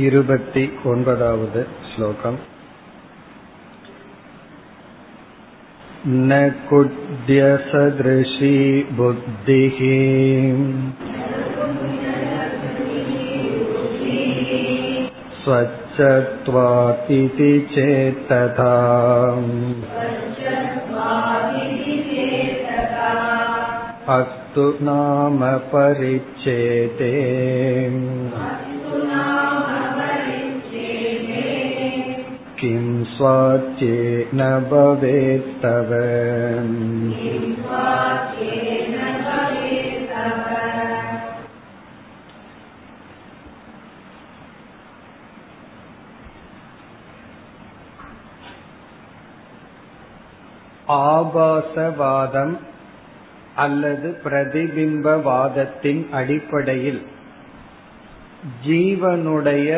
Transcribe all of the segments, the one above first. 29வது ஸ்லோகம். ந குத்ய சத்ருஷி புத்திஹி ஸ்வச்சத்வாதிதி சேததா அஸ்து நாம பரிச்சேதே. ஆபாசவாதம் அல்லது பிரதிபிம்பவாதத்தின் அடிப்படையில் ஜீவனுடைய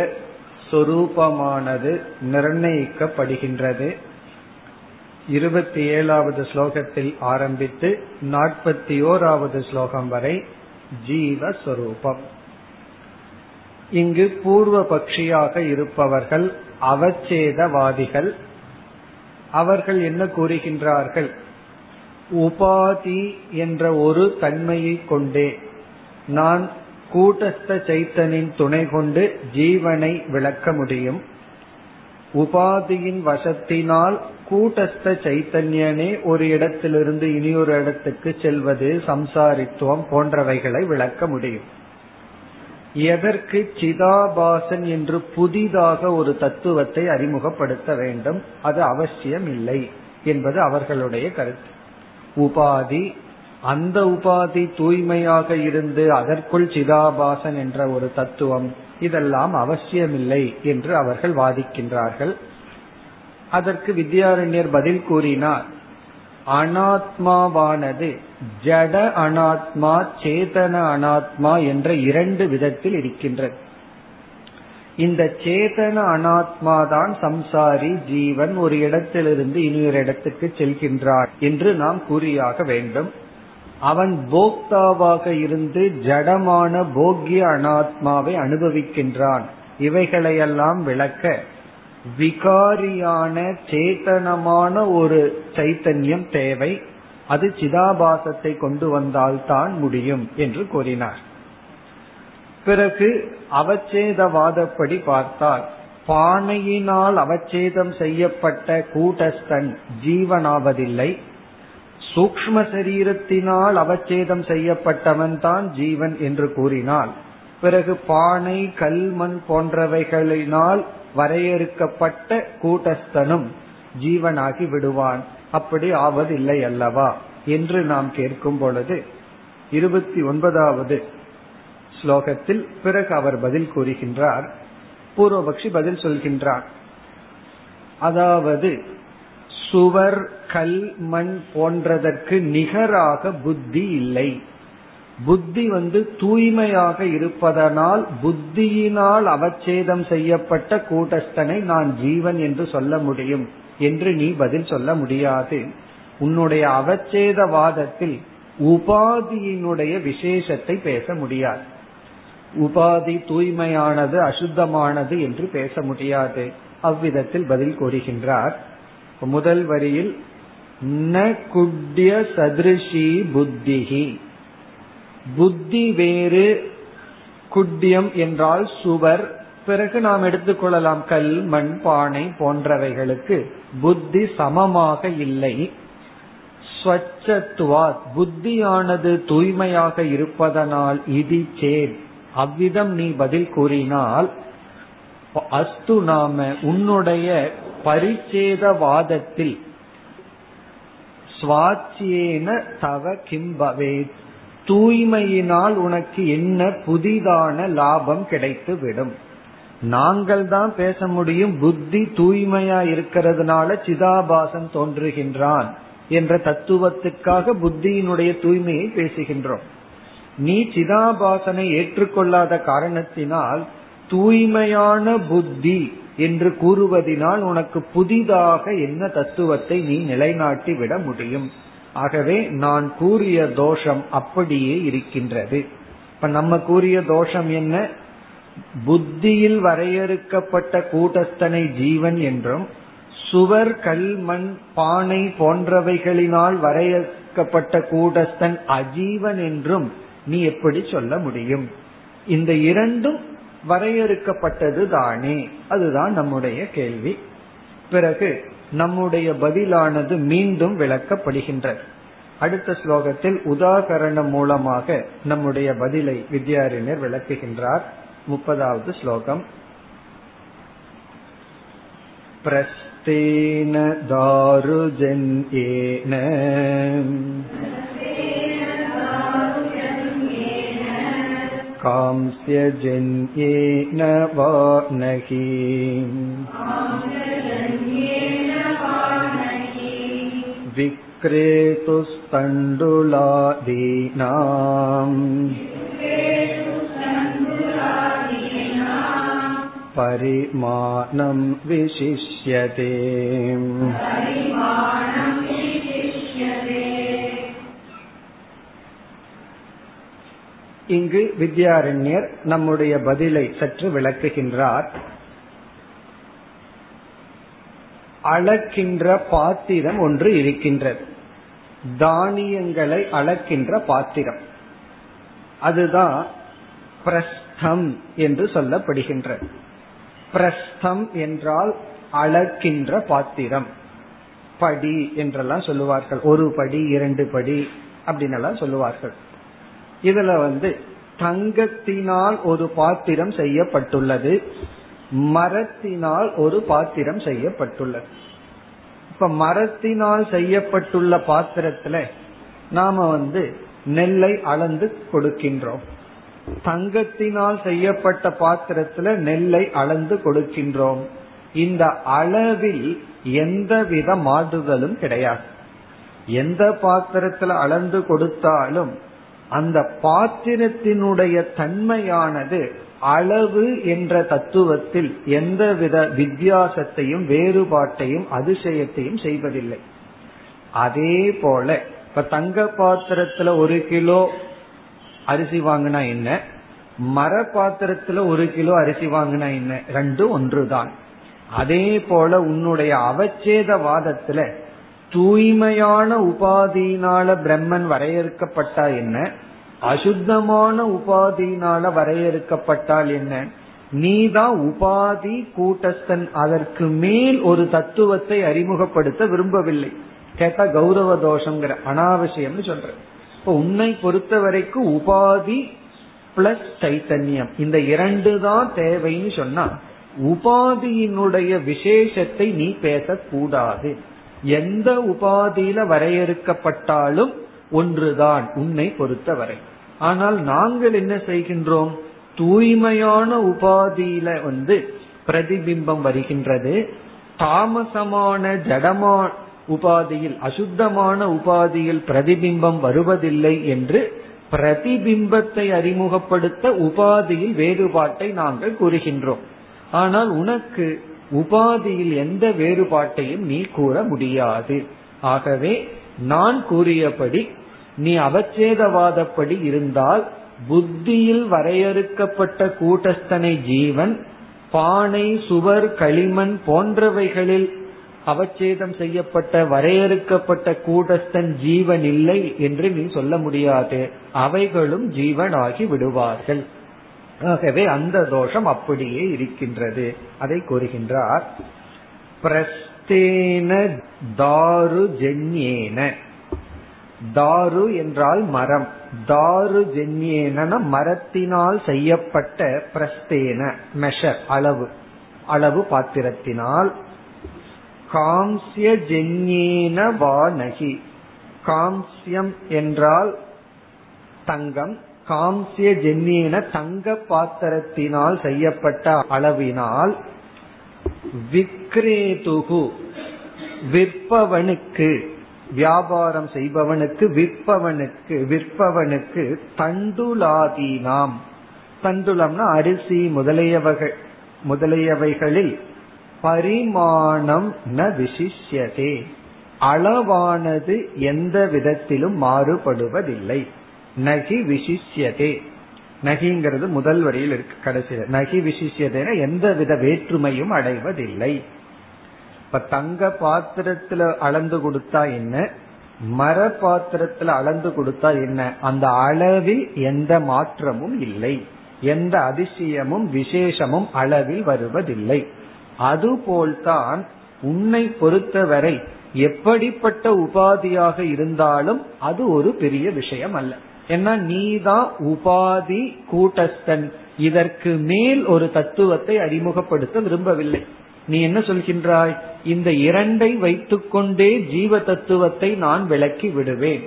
சொரூபமானது நிர்ணயிக்கப்படுகின்றது. 27வது ஸ்லோகத்தில் ஆரம்பித்து 41வது ஸ்லோகம் வரை ஜீவஸ்வரூபம். இங்கு பூர்வ பட்சியாக இருப்பவர்கள் அவச்சேதவாதிகள். அவர்கள் என்ன கூறுகின்றார்கள்? உபாதி என்ற ஒரு தன்மையை கொண்டே நான் கூட்டஸ்த சைத்தனின் துணை கொண்டு ஜீவனை விளக்க முடியும். உபாதியின் வசத்தினால் கூட்டஸ்த சைத்தன்யனே ஒரு இடத்திலிருந்து இனியொரு இடத்துக்கு செல்வது, சம்சாரித்துவம் போன்றவைகளை விளக்க முடியும். எதற்கு சிதாபாசன் என்று புதிதாக ஒரு தத்துவத்தை அறிமுகப்படுத்த வேண்டும்? அது அவசியம் இல்லை என்பது அவர்களுடைய கருத்து. உபாதி, அந்த உபாதி தூய்மையாக இருந்து அதற்குள் சிதாபாசன் என்ற ஒரு தத்துவம், இதெல்லாம் அவசியமில்லை என்று அவர்கள் வாதிக்கின்றார்கள். அதற்கு வித்யாரண்யர் பதில் கூறினார், அனாத்மாவானது ஜட அனாத்மா, சேதன அனாத்மா என்ற இரண்டு விதத்தில் இருக்கின்றது. இந்த சேதன அனாத்மா தான் சம்சாரி ஜீவன், ஒரு இடத்திலிருந்து இன்னொரு இடத்துக்கு செல்கின்றார் என்று நாம் கூறியாக வேண்டும். அவன் போக்தாவாக இருந்து ஜடமான போக்ய அனாத்மாவை அனுபவிக்கின்றான். இவைகளையெல்லாம் விளக்க விகாரியான சேத்தனமான ஒரு சைத்தன்யம் தேவை. அது சிதாபாசத்தை கொண்டு வந்தால்தான் முடியும் என்று கூறினார். பிறகு அவச்சேதவாதப்படி பார்த்தால் பானையினால் அவச்சேதம் செய்யப்பட்ட கூட்டஸ்தன் ஜீவனாவதில்லை, சூக்ஷ்ம சரீரத்தினால் அவச்சேதம் செய்யப்பட்டவன் தான் ஜீவன் என்று கூறினார். பிறகு பானை கல்மண் போன்றவைகளினால் வரையறுக்கப்பட்ட கூட்டஸ்தனும் ஜீவனாகி விடுவான், அப்படி ஆவதில்லை அல்லவா என்று நாம் கேட்கும் பொழுது 29வது ஸ்லோகத்தில் பிறகு அவர் பதில் கூறுகின்றார். பூர்வபக்ஷி பதில் சொல்கின்றார், அதாவது சுவர் கல் மண் போன்றதற்கு நிகராக புத்தி இல்லை. புத்தி தூய்மையாக இருப்பதனால் புத்தியினால் அவச்சேதம் செய்யப்பட்ட கூட்டஸ்தனை நான் ஜீவன் என்று சொல்ல முடியும் என்று நீ பதில் சொல்ல முடியாது. உன்னுடைய அவச்சேதவாதத்தில் உபாதியினுடைய விசேஷத்தை பேச முடியாது. உபாதி தூய்மையானது அசுத்தமானது என்று பேச முடியாது. அவ்விதத்தில் பதில் கூறுகின்றார். முதல் வரியில் ந குட்ய சத்ருஷி புத்திஹி, புத்தி வேறு. குட்யம் என்றால் சுவர். பிறகு நாம் எடுத்துக்கொள்ளலாம் கல் மண் பானை போன்றவைகளுக்கு புத்தி சமமாக இல்லை. ஸ்வச்சத்வாத், புத்தியானது தூய்மையாக இருப்பதனால் இதி சேத், அவ்விதம் நீ பதில் கூறினால் அஸ்து நாம உன்னுடைய பரிச்சேதவாதத்தில் ஸ்வாத்யேன தவ கிம்பவே, தூய்மையினால் உனக்கு என்ன புதிதான லாபம் கிடைத்து விடும்? நாங்கள் தான் பேச முடியும் புத்தி தூய்மையா இருக்கிறதுனால சிதாபாசன் தோன்றுகின்றான் என்ற தத்துவத்துக்காக புத்தியினுடைய தூய்மையை பேசுகின்றோம். நீ சிதாபாசனை ஏற்றுக்கொள்ளாத காரணத்தினால் தூய்மையான புத்தி என்று கூறுவதினால் உனக்கு புதிதாக என்ன தத்துவத்தை நீ நிலைநாட்டி விட முடியும்? ஆகவே நான் கூறிய தோஷம் அப்படியே இருக்கின்றது. இப்ப நம்ம கூறிய தோஷம் என்ன? புத்தியில் வரையறுக்கப்பட்ட கூட்டஸ்தனை ஜீவன் என்றும், சுவர், கல், மண், பானை போன்றவைகளினால் வரையறுக்கப்பட்ட கூட்டஸ்தன் அஜீவன் என்றும் நீ எப்படி சொல்ல முடியும்? இந்த இரண்டும் வரையறுக்கப்பட்டது தானே? அதுதான் நம்முடைய கேள்வி. பிறகு நம்முடைய பதிலானது மீண்டும் விளக்கப்படுகின்றது. அடுத்த ஸ்லோகத்தில் உதாகரணம் மூலமாக நம்முடைய பதிலை வித்யாரண்யர் விளக்குகின்றார். 30வது ஸ்லோகம். பிரஸ்தேன தாருஜன்யேன காம்ஸ்யஜன்யேன வாநகி விக்ரேதுஸ்தண்டுலாதீனாம் பரிமாணம் விசிஷ்யதே. இங்கு வித்யாரண்யர் நம்முடைய பதிலை சற்று விளக்குகின்றார். அளக்கின்ற பாத்திரம் ஒன்று இருக்கின்றது, தானியங்களை அளக்கின்ற பாத்திரம். அதுதான் பிரஸ்தம் என்று சொல்லப்படுகின்றது. பிரஸ்தம் என்றால் அளக்கின்ற பாத்திரம். படி என்றெல்லாம் சொல்லுவார்கள், ஒரு படி, இரண்டு படி அப்படின்னெல்லாம் சொல்லுவார்கள். இதுல தங்கத்தினால் ஒரு பாத்திரம் செய்யப்பட்டுள்ளது, மரத்தினால் ஒரு பாத்திரம் செய்யப்பட்டுள்ளது. இப்ப மரத்தினால் செய்யப்பட்டுள்ள பாத்திரத்துல நாம நெல்லை அளந்து கொடுக்கின்றோம். தங்கத்தினால் செய்யப்பட்ட பாத்திரத்துல நெல்லை அளந்து கொடுக்கின்றோம். இந்த அளவில் எந்தவித மாறுதலும் கிடையாது. எந்த பாத்திரத்துல அளந்து கொடுத்தாலும் அந்த பாத்திரத்தினுடைய தன்மையானது அளவு என்ற தத்துவத்தில் எந்தவித வித்தியாசத்தையும் வேறுபாட்டையும் அதிசயத்தையும் செய்வதில்லை. அதே போல இப்ப தங்க பாத்திரத்துல 1 கிலோ அரிசி வாங்கினா என்ன, மர பாத்திரத்துல 1 கிலோ அரிசி வாங்கினா என்ன, ரெண்டும் ஒன்றுதான். அதே போல உன்னுடைய அவச்சேத வாதத்துல தூய்மையான உபாதியினால பிரம்மன் வரையறுக்கப்பட்டா என்ன, அசுத்தமான உபாதியினால வரையறுக்கப்பட்டால் என்ன, நீதான் உபாதி கூட்டஸ்தன். அதற்கு மேல் ஒரு தத்துவத்தை அறிமுகப்படுத்த விரும்பவில்லை. கேட்டா கௌரவ தோஷம்ங்கிற அனாவசியம்னு சொல்ற. இப்ப உன்னை பொறுத்த வரைக்கும் உபாதி பிளஸ் சைத்தன்யம், இந்த இரண்டு தான் தேவைன்னு சொன்னா உபாதியினுடைய விசேஷத்தை நீ பேசக்கூடாது. எந்த உபாதியில வரையறுக்கப்பட்டாலும் ஒன்றுதான் உன்னை பொறுத்தவரை. ஆனால் நாங்கள் என்ன செய்கின்றோம், தூய்மையான உபாதியில பிரதிபிம்பம் வருகின்றது, தாமசமான ஜடமா உபாதியில், அசுத்தமான உபாதியில் பிரதிபிம்பம் வருவதில்லை என்று பிரதிபிம்பத்தை அறிமுகப்படுத்த உபாதியில் வேறுபாட்டை நாங்கள் கூறுகின்றோம். ஆனால் உனக்கு உபாதியில் எந்த வேறுபாட்டையும் நீ கூற முடியாது. ஆகவே நான் கூறியபடி நீ அவச்சேதவாதப்படி இருந்தால் புத்தியில் வரையறுக்கப்பட்ட கூட்டஸ்தனை ஜீவன், பானை, சுவர், களிமண் போன்றவைகளில் அவச்சேதம் செய்யப்பட்ட வரையறுக்கப்பட்ட கூட்டஸ்தன் ஜீவன் இல்லை என்று நீ சொல்ல முடியாது. அவைகளும் ஜீவனாகி விடுவார்கள். ஆகவே அந்த தோஷம் அப்படியே இருக்கின்றது. அதை கூறுகின்றார். பிரஸ்தேன தாருஜன்யேன. தாரு என்றால் மரம், தாருஜன்யேன மரத்தினால் செய்யப்பட்ட, பிரஸ்தேன மெஷர் அளவு, அளவு பாத்திரத்தினால், காம்ஸ்ய ஜன்யேன வாநகி. காம்ஸ்யம் என்றால் தங்கம், காம்சிய ஜென்னின தங்க பாத்திரத்தினால் செய்யப்பட்ட அளவினால், விக்ரேதுகு விற்பவனுக்கு, வியாபாரம் செய்பவனுக்கு, விற்பவனுக்கு தண்டுலாதீனாம், தண்டுலம்னா அரிசி முதலியவைகளில் பரிமாணம் ந விசிஷ்யதே, அளவானது எந்த விதத்திலும் மாறுபடுவதில்லை. நகி விசிஷ்யதே, நகிங்கிறது முதல் வரியில் இருக்கு, கடைசியில் நகி விசிஷியதேன எந்தவித வேற்றுமையும் அடைவதில்லை. இப்ப தங்க பாத்திரத்துல அளந்து கொடுத்தா என்ன, மர பாத்திரத்துல அளந்து கொடுத்தா என்ன, அந்த அளவில் எந்த மாற்றமும் இல்லை, எந்த அதிசயமும் விசேஷமும் அளவில் வருவதில்லை. அதுபோல்தான் உன்னை பொறுத்தவரை எப்படிப்பட்ட உபாதியாக இருந்தாலும் அது ஒரு பெரிய விஷயம் அல்ல. ஏன்னா நீதான் உபாதி கூட்டஸ்தன், இதற்கு மேல் ஒரு தத்துவத்தை அறிமுகப்படுத்த விரும்பவில்லை. நீ என்ன சொல்கின்றாய், இந்த இரண்டை வைத்துக் கொண்டே ஜீவ தத்துவத்தை நான் விளக்கி விடுவேன்,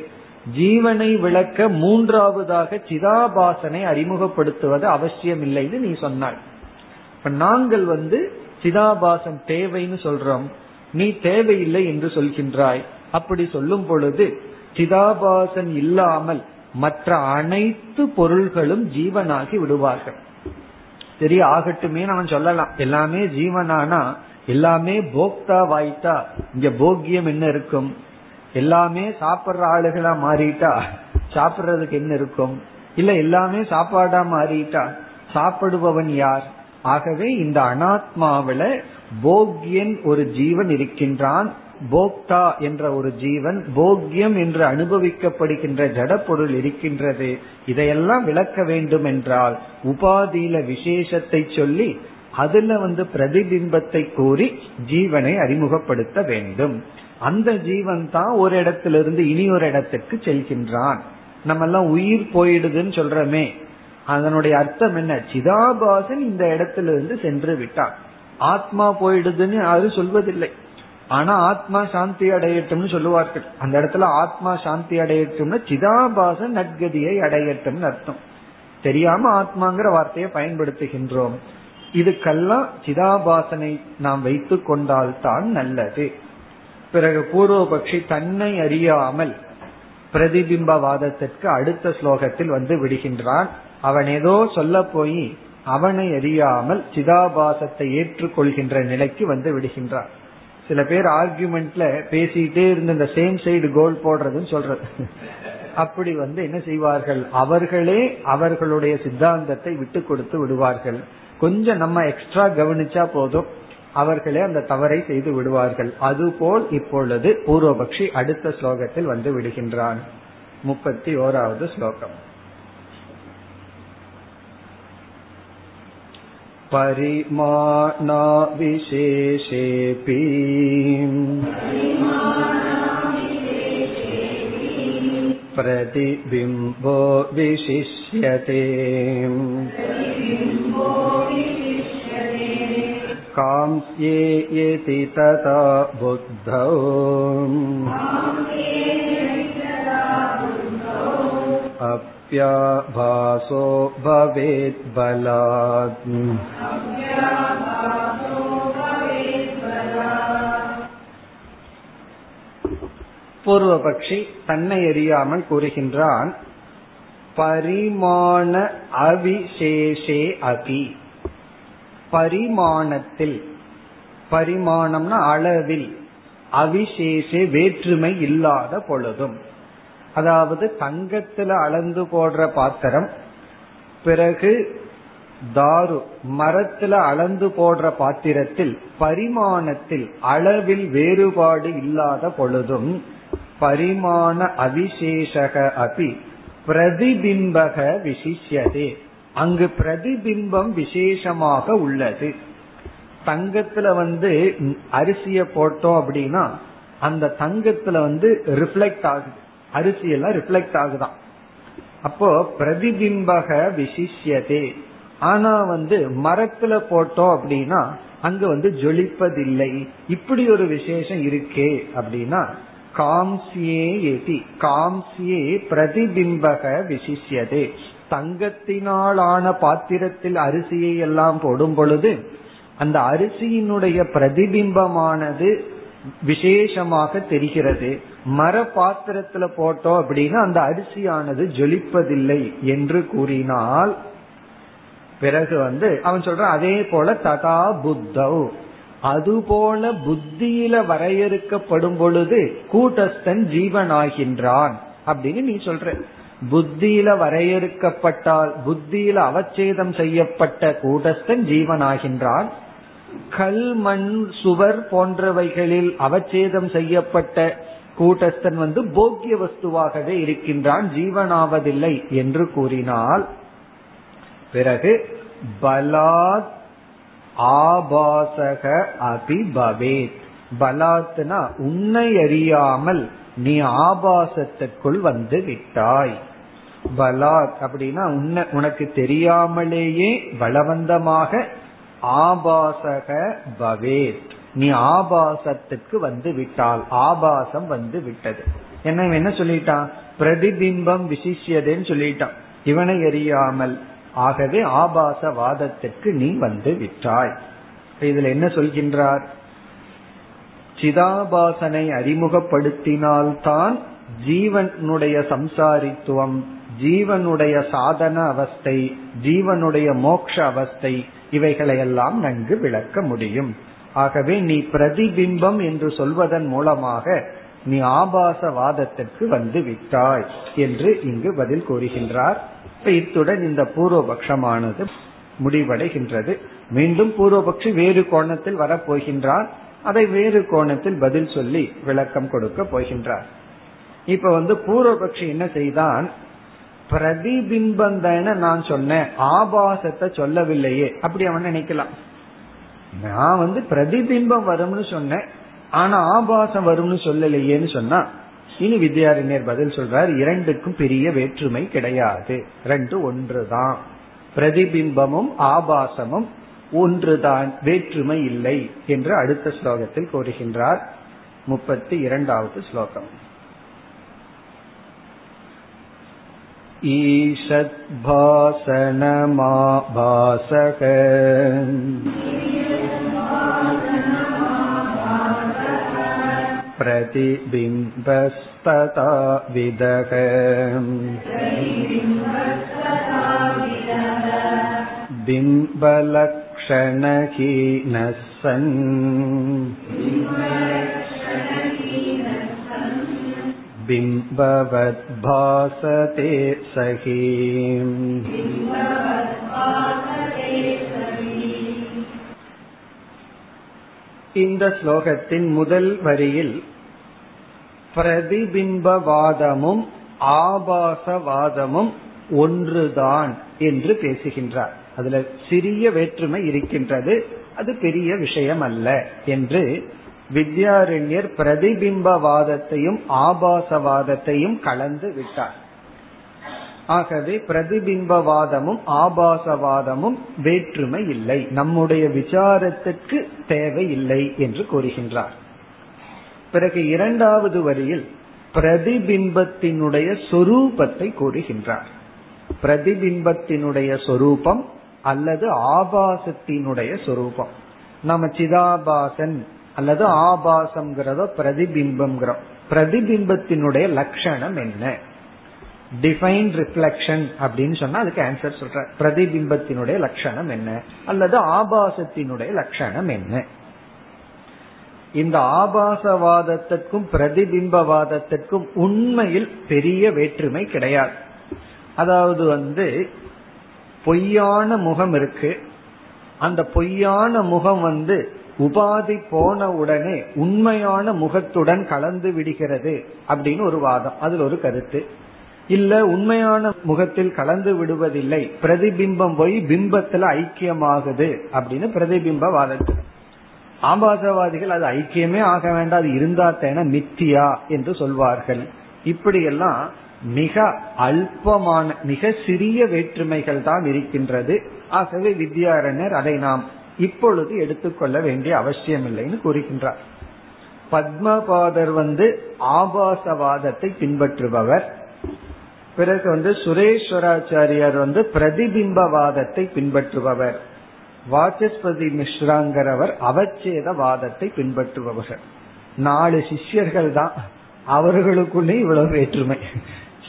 ஜீவனை விளக்க மூன்றாவதாக சிதாபாசனை அறிமுகப்படுத்துவது அவசியம் இல்லைன்னு நீ சொன்னாய். இப்ப நாங்கள் சிதாபாசன் தேவைன்னு சொல்றோம், நீ தேவையில்லை என்று சொல்கின்றாய். அப்படி சொல்லும் பொழுது சிதாபாசன் இல்லாமல் மற்ற அனைத்து பொருள்களும் ஜீவனாகி விடுவார்கள். சரி ஆகட்டுமே, நான் சொல்லலாம் எல்லாமே ஜீவனானா எல்லாமே போக்தா வாய்த்தா, இங்க போக்கியம் என்ன இருக்கும், எல்லாமே சாப்பிடுற ஆளுகளா மாறிட்டா சாப்பிடுறதுக்கு என்ன இருக்கும், இல்ல எல்லாமே சாப்பாடா மாறிட்டா சாப்பிடுபவன் யார். ஆகவே இந்த அனாத்மாவில போக்யன் ஒரு ஜீவன் இருக்கின்றான், போக்தா என்ற ஒரு ஜீவன், போக்யம் என்று அனுபவிக்கப்படுகின்ற ஜடப்பொருள் இருக்கின்றது. இதையெல்லாம் விளக்க வேண்டும் என்றால் உபாதியில விசேஷத்தை சொல்லி அதுல பிரதிபிம்பத்தை கூறி ஜீவனை அறிமுகப்படுத்த வேண்டும். அந்த ஜீவன் தான் ஒரு இடத்திலிருந்து இனி ஒரு இடத்துக்கு செல்கின்றான். நம்ம எல்லாம் உயிர் போயிடுதுன்னு சொல்றமே, அதனுடைய அர்த்தம் என்ன, சிதாபாசன் இந்த இடத்திலிருந்து சென்று விட்டான். ஆத்மா போயிடுதுன்னு யாரும் சொல்வதில்லை, ஆனா ஆத்மா சாந்தி அடையட்டும்னு சொல்லுவார்கள். அந்த இடத்துல ஆத்மா சாந்தி அடையட்டும்னா சிதாபாசன் நட்கதியை அடையட்டும்னு அர்த்தம். தெரியாம ஆத்மாங்கிற வார்த்தையை பயன்படுத்துகின்றோம். இதுக்கெல்லாம் சிதாபாசனை நாம் வைத்து கொண்டால் தான் நல்லது. பிறகு பூர்வபக்ஷி தன்னை அறியாமல் பிரதிபிம்பவாதத்திற்கு அடுத்த ஸ்லோகத்தில் விடுகின்றான். அவன் ஏதோ சொல்ல போய் அவனை அறியாமல் சிதாபாசத்தை ஏற்றுக்கொள்கின்ற நிலைக்கு விடுகின்றான். சில பேர் ஆர்குமெண்ட்ல பேசிட்டே இருந்து இந்த சேம் சைடு கோல் போடுறதுன்னு சொல்றது, அப்படி என்ன செய்வார்கள், அவர்களே அவர்களுடைய சித்தாந்தத்தை விட்டு கொடுத்து விடுவார்கள். கொஞ்சம் நம்ம எக்ஸ்ட்ரா கவனிச்சா போதும், அவர்களே அந்த தவறை செய்து விடுவார்கள். அதுபோல் இப்பொழுது பூர்வபக்ஷி அடுத்த ஸ்லோகத்தில் விடுகின்றான். 31வது ஸ்லோகம். பரிமாணா விசேஷேபி பிரதிபிம்போ விசிஷ்யதே காம்யேயேதி ததா புத்தௌ அப்யாபாசோ பவேத் பலாத். பூர்வபக்ஷி தன்னை அறியாமல் கூறுகின்றான், பரிமாண அவிசேஷே அபி, பரிமாணத்தில், பரிமாணம்னா அளவில், அவிசேஷே வேற்றுமை இல்லாத பொழுதும், அதாவது தங்கத்துல அளந்து போடுற பாத்திரம், பிறகு தாரு மரத்துல அளந்து போடுற பாத்திரத்தில் பரிமாணத்தில் அளவில் வேறுபாடு இல்லாத பொழுதும் பரிமாண அவிசேஷக அபி பிரதிபிம்பக விசிஷ்யதே, அங்கு பிரதிபிம்பம் விசேஷமாக உள்ளது. தங்கத்துல அரிசிய போட்டோம் அப்படின்னா அந்த தங்கத்துல ரிஃப்ளெக்ட் ஆகுது, அரிசியெல்லாம் ரிஃப்ளெக்ட் ஆகுதான். அப்போ பிரதிபிம்பக விசிஷ்யதே. ஆனா மரத்துல போட்டோம் அப்படின்னா அங்கு ஜொலிப்பதில்லை. இப்படி ஒரு விசேஷம் இருக்கே அப்படின்னா காம்சியே ஏதி, காம்சியே பிரதிபிம்பக விசிஷ்யதே. தங்கத்தினால் ஆன பாத்திரத்தில் அரிசியை எல்லாம் போடும் பொழுது அந்த அரிசியினுடைய பிரதிபிம்பமானது விசேஷமாக தெரிகிறது. மர பாத்திரத்துல போட்டோம் அப்படின்னா அந்த அரிசியானது ஜொலிப்பதில்லை என்று கூறினால், பிறகு அவன் சொல்றான் அதே போல ததா புத்தவ், அதுபோல புத்தியில வரையறுக்கப்படும் பொழுது கூட்டஸ்தன் ஜீவனாகின்றான் அப்படின்னு நீ சொல்ற. புத்தியில வரையறுக்கப்பட்டால் புத்தியில அவச்சேதம் செய்யப்பட்ட கூடஸ்தன் ஜீவனாகின்றான். கல் மண் சுவர் போன்றவைகளில் அவச்சேதம் செய்யப்பட்ட கூட்டஸ்தன் போக்கிய வஸ்துவாகவே இருக்கின்றான், ஜீவனாவதில்லை என்று கூறினால், பிறகு பலாத் ஆபாசக அபிபவேத், பலாத்னா உன்னை அறியாமல் நீ ஆபாசத்திற்குள் வந்து விட்டாய். பலாத் அப்படின்னா உன்னை உனக்கு தெரியாமலேயே பலவந்தமாக ஆபாசக பவேத், நீ ஆபாசத்துக்கு வந்து விட்டால், ஆபாசம் வந்து விட்டது. என்ன சொல்லிட்டான்? பிரதிபிம்பம் விசிஷ்யதேன்னு சொல்லிட்டான் இவனை எரியாமல். ஆகவே ஆபாசவாதத்துக்கு நீ வந்து விட்டாய். இதுல என்ன சொல்கின்றார்? சிதாபாசனை அறிமுகப்படுத்தினால்தான் ஜீவனுடைய சம்சாரித்துவம், ஜீவனுடைய சாதன அவஸ்தை, ஜீவனுடைய மோட்ச அவஸ்தை, இவைகளையெல்லாம் நன்கு விளக்க முடியும். ஆகவே நீ பிரதிபிம்பம் என்று சொல்வதன் மூலமாக நீ ஆபாசவாதத்திற்கு வந்து விட்டாய் என்று இங்கு பதில் கூறுகின்றார். இத்துடன் இந்த பூர்வபக்ஷமானது முடிவடைகின்றது. மீண்டும் பூர்வபக்ஷி வேறு கோணத்தில் வரப்போகின்றார். அதை வேறு கோணத்தில் பதில் சொல்லி விளக்கம் கொடுக்க போகின்றார். இப்ப பூர்வபக்ஷி என்ன செய்தான்? பிரதிபிம்பம் தான நான் சொன்னேன், ஆபாசத்தை சொல்லவில்லையே அப்படி அவன் நினைக்கலாம். நான் பிரதிபிம்பம் வரும்னு சொன்னேன், ஆனா ஆபாசம் வரும்னு சொல்லலையேன்னு சொன்னா, இனி வித்யாரண்யர் பதில் சொல்றார், இரண்டுக்கும் பெரிய வேற்றுமை கிடையாது, ரெண்டு ஒன்றுதான், பிரதிபிம்பமும் ஆபாசமும் ஒன்றுதான், வேற்றுமை இல்லை என்று அடுத்த ஸ்லோகத்தில் கூறுகின்றார். 32வது ஸ்லோகம். ஈஷத் பாசனமாபாசக பிரதிபிம்பஸ்ததா விதக பிம்பலக்ஷணஹீனஸ்ஸன் பிம்பவத் பாசதே சகி. இந்த ஸ்லோகத்தின் முதல் வரியில் பிரதிபிம்பவாதமும் ஆபாசவாதமும் ஒன்றுதான் என்று பேசுகின்றார். அதுல சிறிய வேற்றுமை இருக்கின்றது, அது பெரிய விஷயம் அல்ல என்று வித்யாரண்யர் பிரதிபிம்பவாதத்தையும் ஆபாசவாதத்தையும் கலந்து விட்டார். ஆகவே பிரதிபிம்பவாதமும் ஆபாசவாதமும் வேற்றுமை இல்லை, நம்முடைய விசாரத்திற்கு தேவை இல்லை என்று கூறுகின்றார். பிறகு இரண்டாவது வரியில் பிரதிபிம்பத்தினுடைய சொரூபத்தை கூறுகின்றார். பிரதிபிம்பத்தினுடைய சொரூபம் அல்லது ஆபாசத்தினுடைய சொரூபம். நம்ம சிதாபாசன் அல்லது ஆபாசம் பிரதிபிம்பம், பிரதிபிம்பத்தினுடைய லட்சணம் என்ன? டிஃபைன் ரிஃப்ளெக்ஷன் அப்படின்னு சொன்னா அதுக்கு ஆன்சர் சொல்ற, பிரதிபிம்பத்தினுடைய லட்சணம் என்ன அல்லது ஆபாசத்தினுடைய லட்சணம் என்ன? இந்த ஆபாசவாதத்திற்கும் பிரதிபிம்பவாதத்திற்கும் உண்மையில் பெரிய வேற்றுமை கிடையாது. அதாவது பொய்யான முகம் இருக்கு, அந்த பொய்யான முகம் உபாதி போன உடனே உண்மையான முகத்துடன் கலந்து விடுகிறது அப்படின்னு ஒரு வாதம், அதுல ஒரு கருத்து. இல்ல உண்மையான முகத்தில் கலந்து விடுவதில்லை, பிரதிபிம்பம் போய் பிம்பத்துல ஐக்கியமாகுது அப்படின்னு பிரதிபிம்பவாதத்து. ஆபாசவாதிகள் அது ஐக்கியமே ஆக வேண்டாம், அது இருந்தாத்தேன மித்தியா என்று சொல்வார்கள். இப்படியெல்லாம் மிக அல்பமான மிக சிறிய வேற்றுமைகள் தான் இருக்கின்றது. ஆகவே வித்யாரண்யர் அதை நாம் இப்பொழுது எடுத்துக்கொள்ள வேண்டிய அவசியம் இல்லைன்னு கூறுகின்றார். பத்மபாதர் ஆபாசவாதத்தை பின்பற்றுபவர், பிறகு சுரேஸ்வராச்சாரியார் பிரதிபிம்பவாதத்தை பின்பற்றுபவர், வாசஸ்பதி மிஸ்ராங்கிறவர் அவச்சேதவாதத்தை பின்பற்றுபவர். 4 சிஷ்யர்கள் தான், அவர்களுக்குள்ளே இவ்வளவு வேற்றுமை.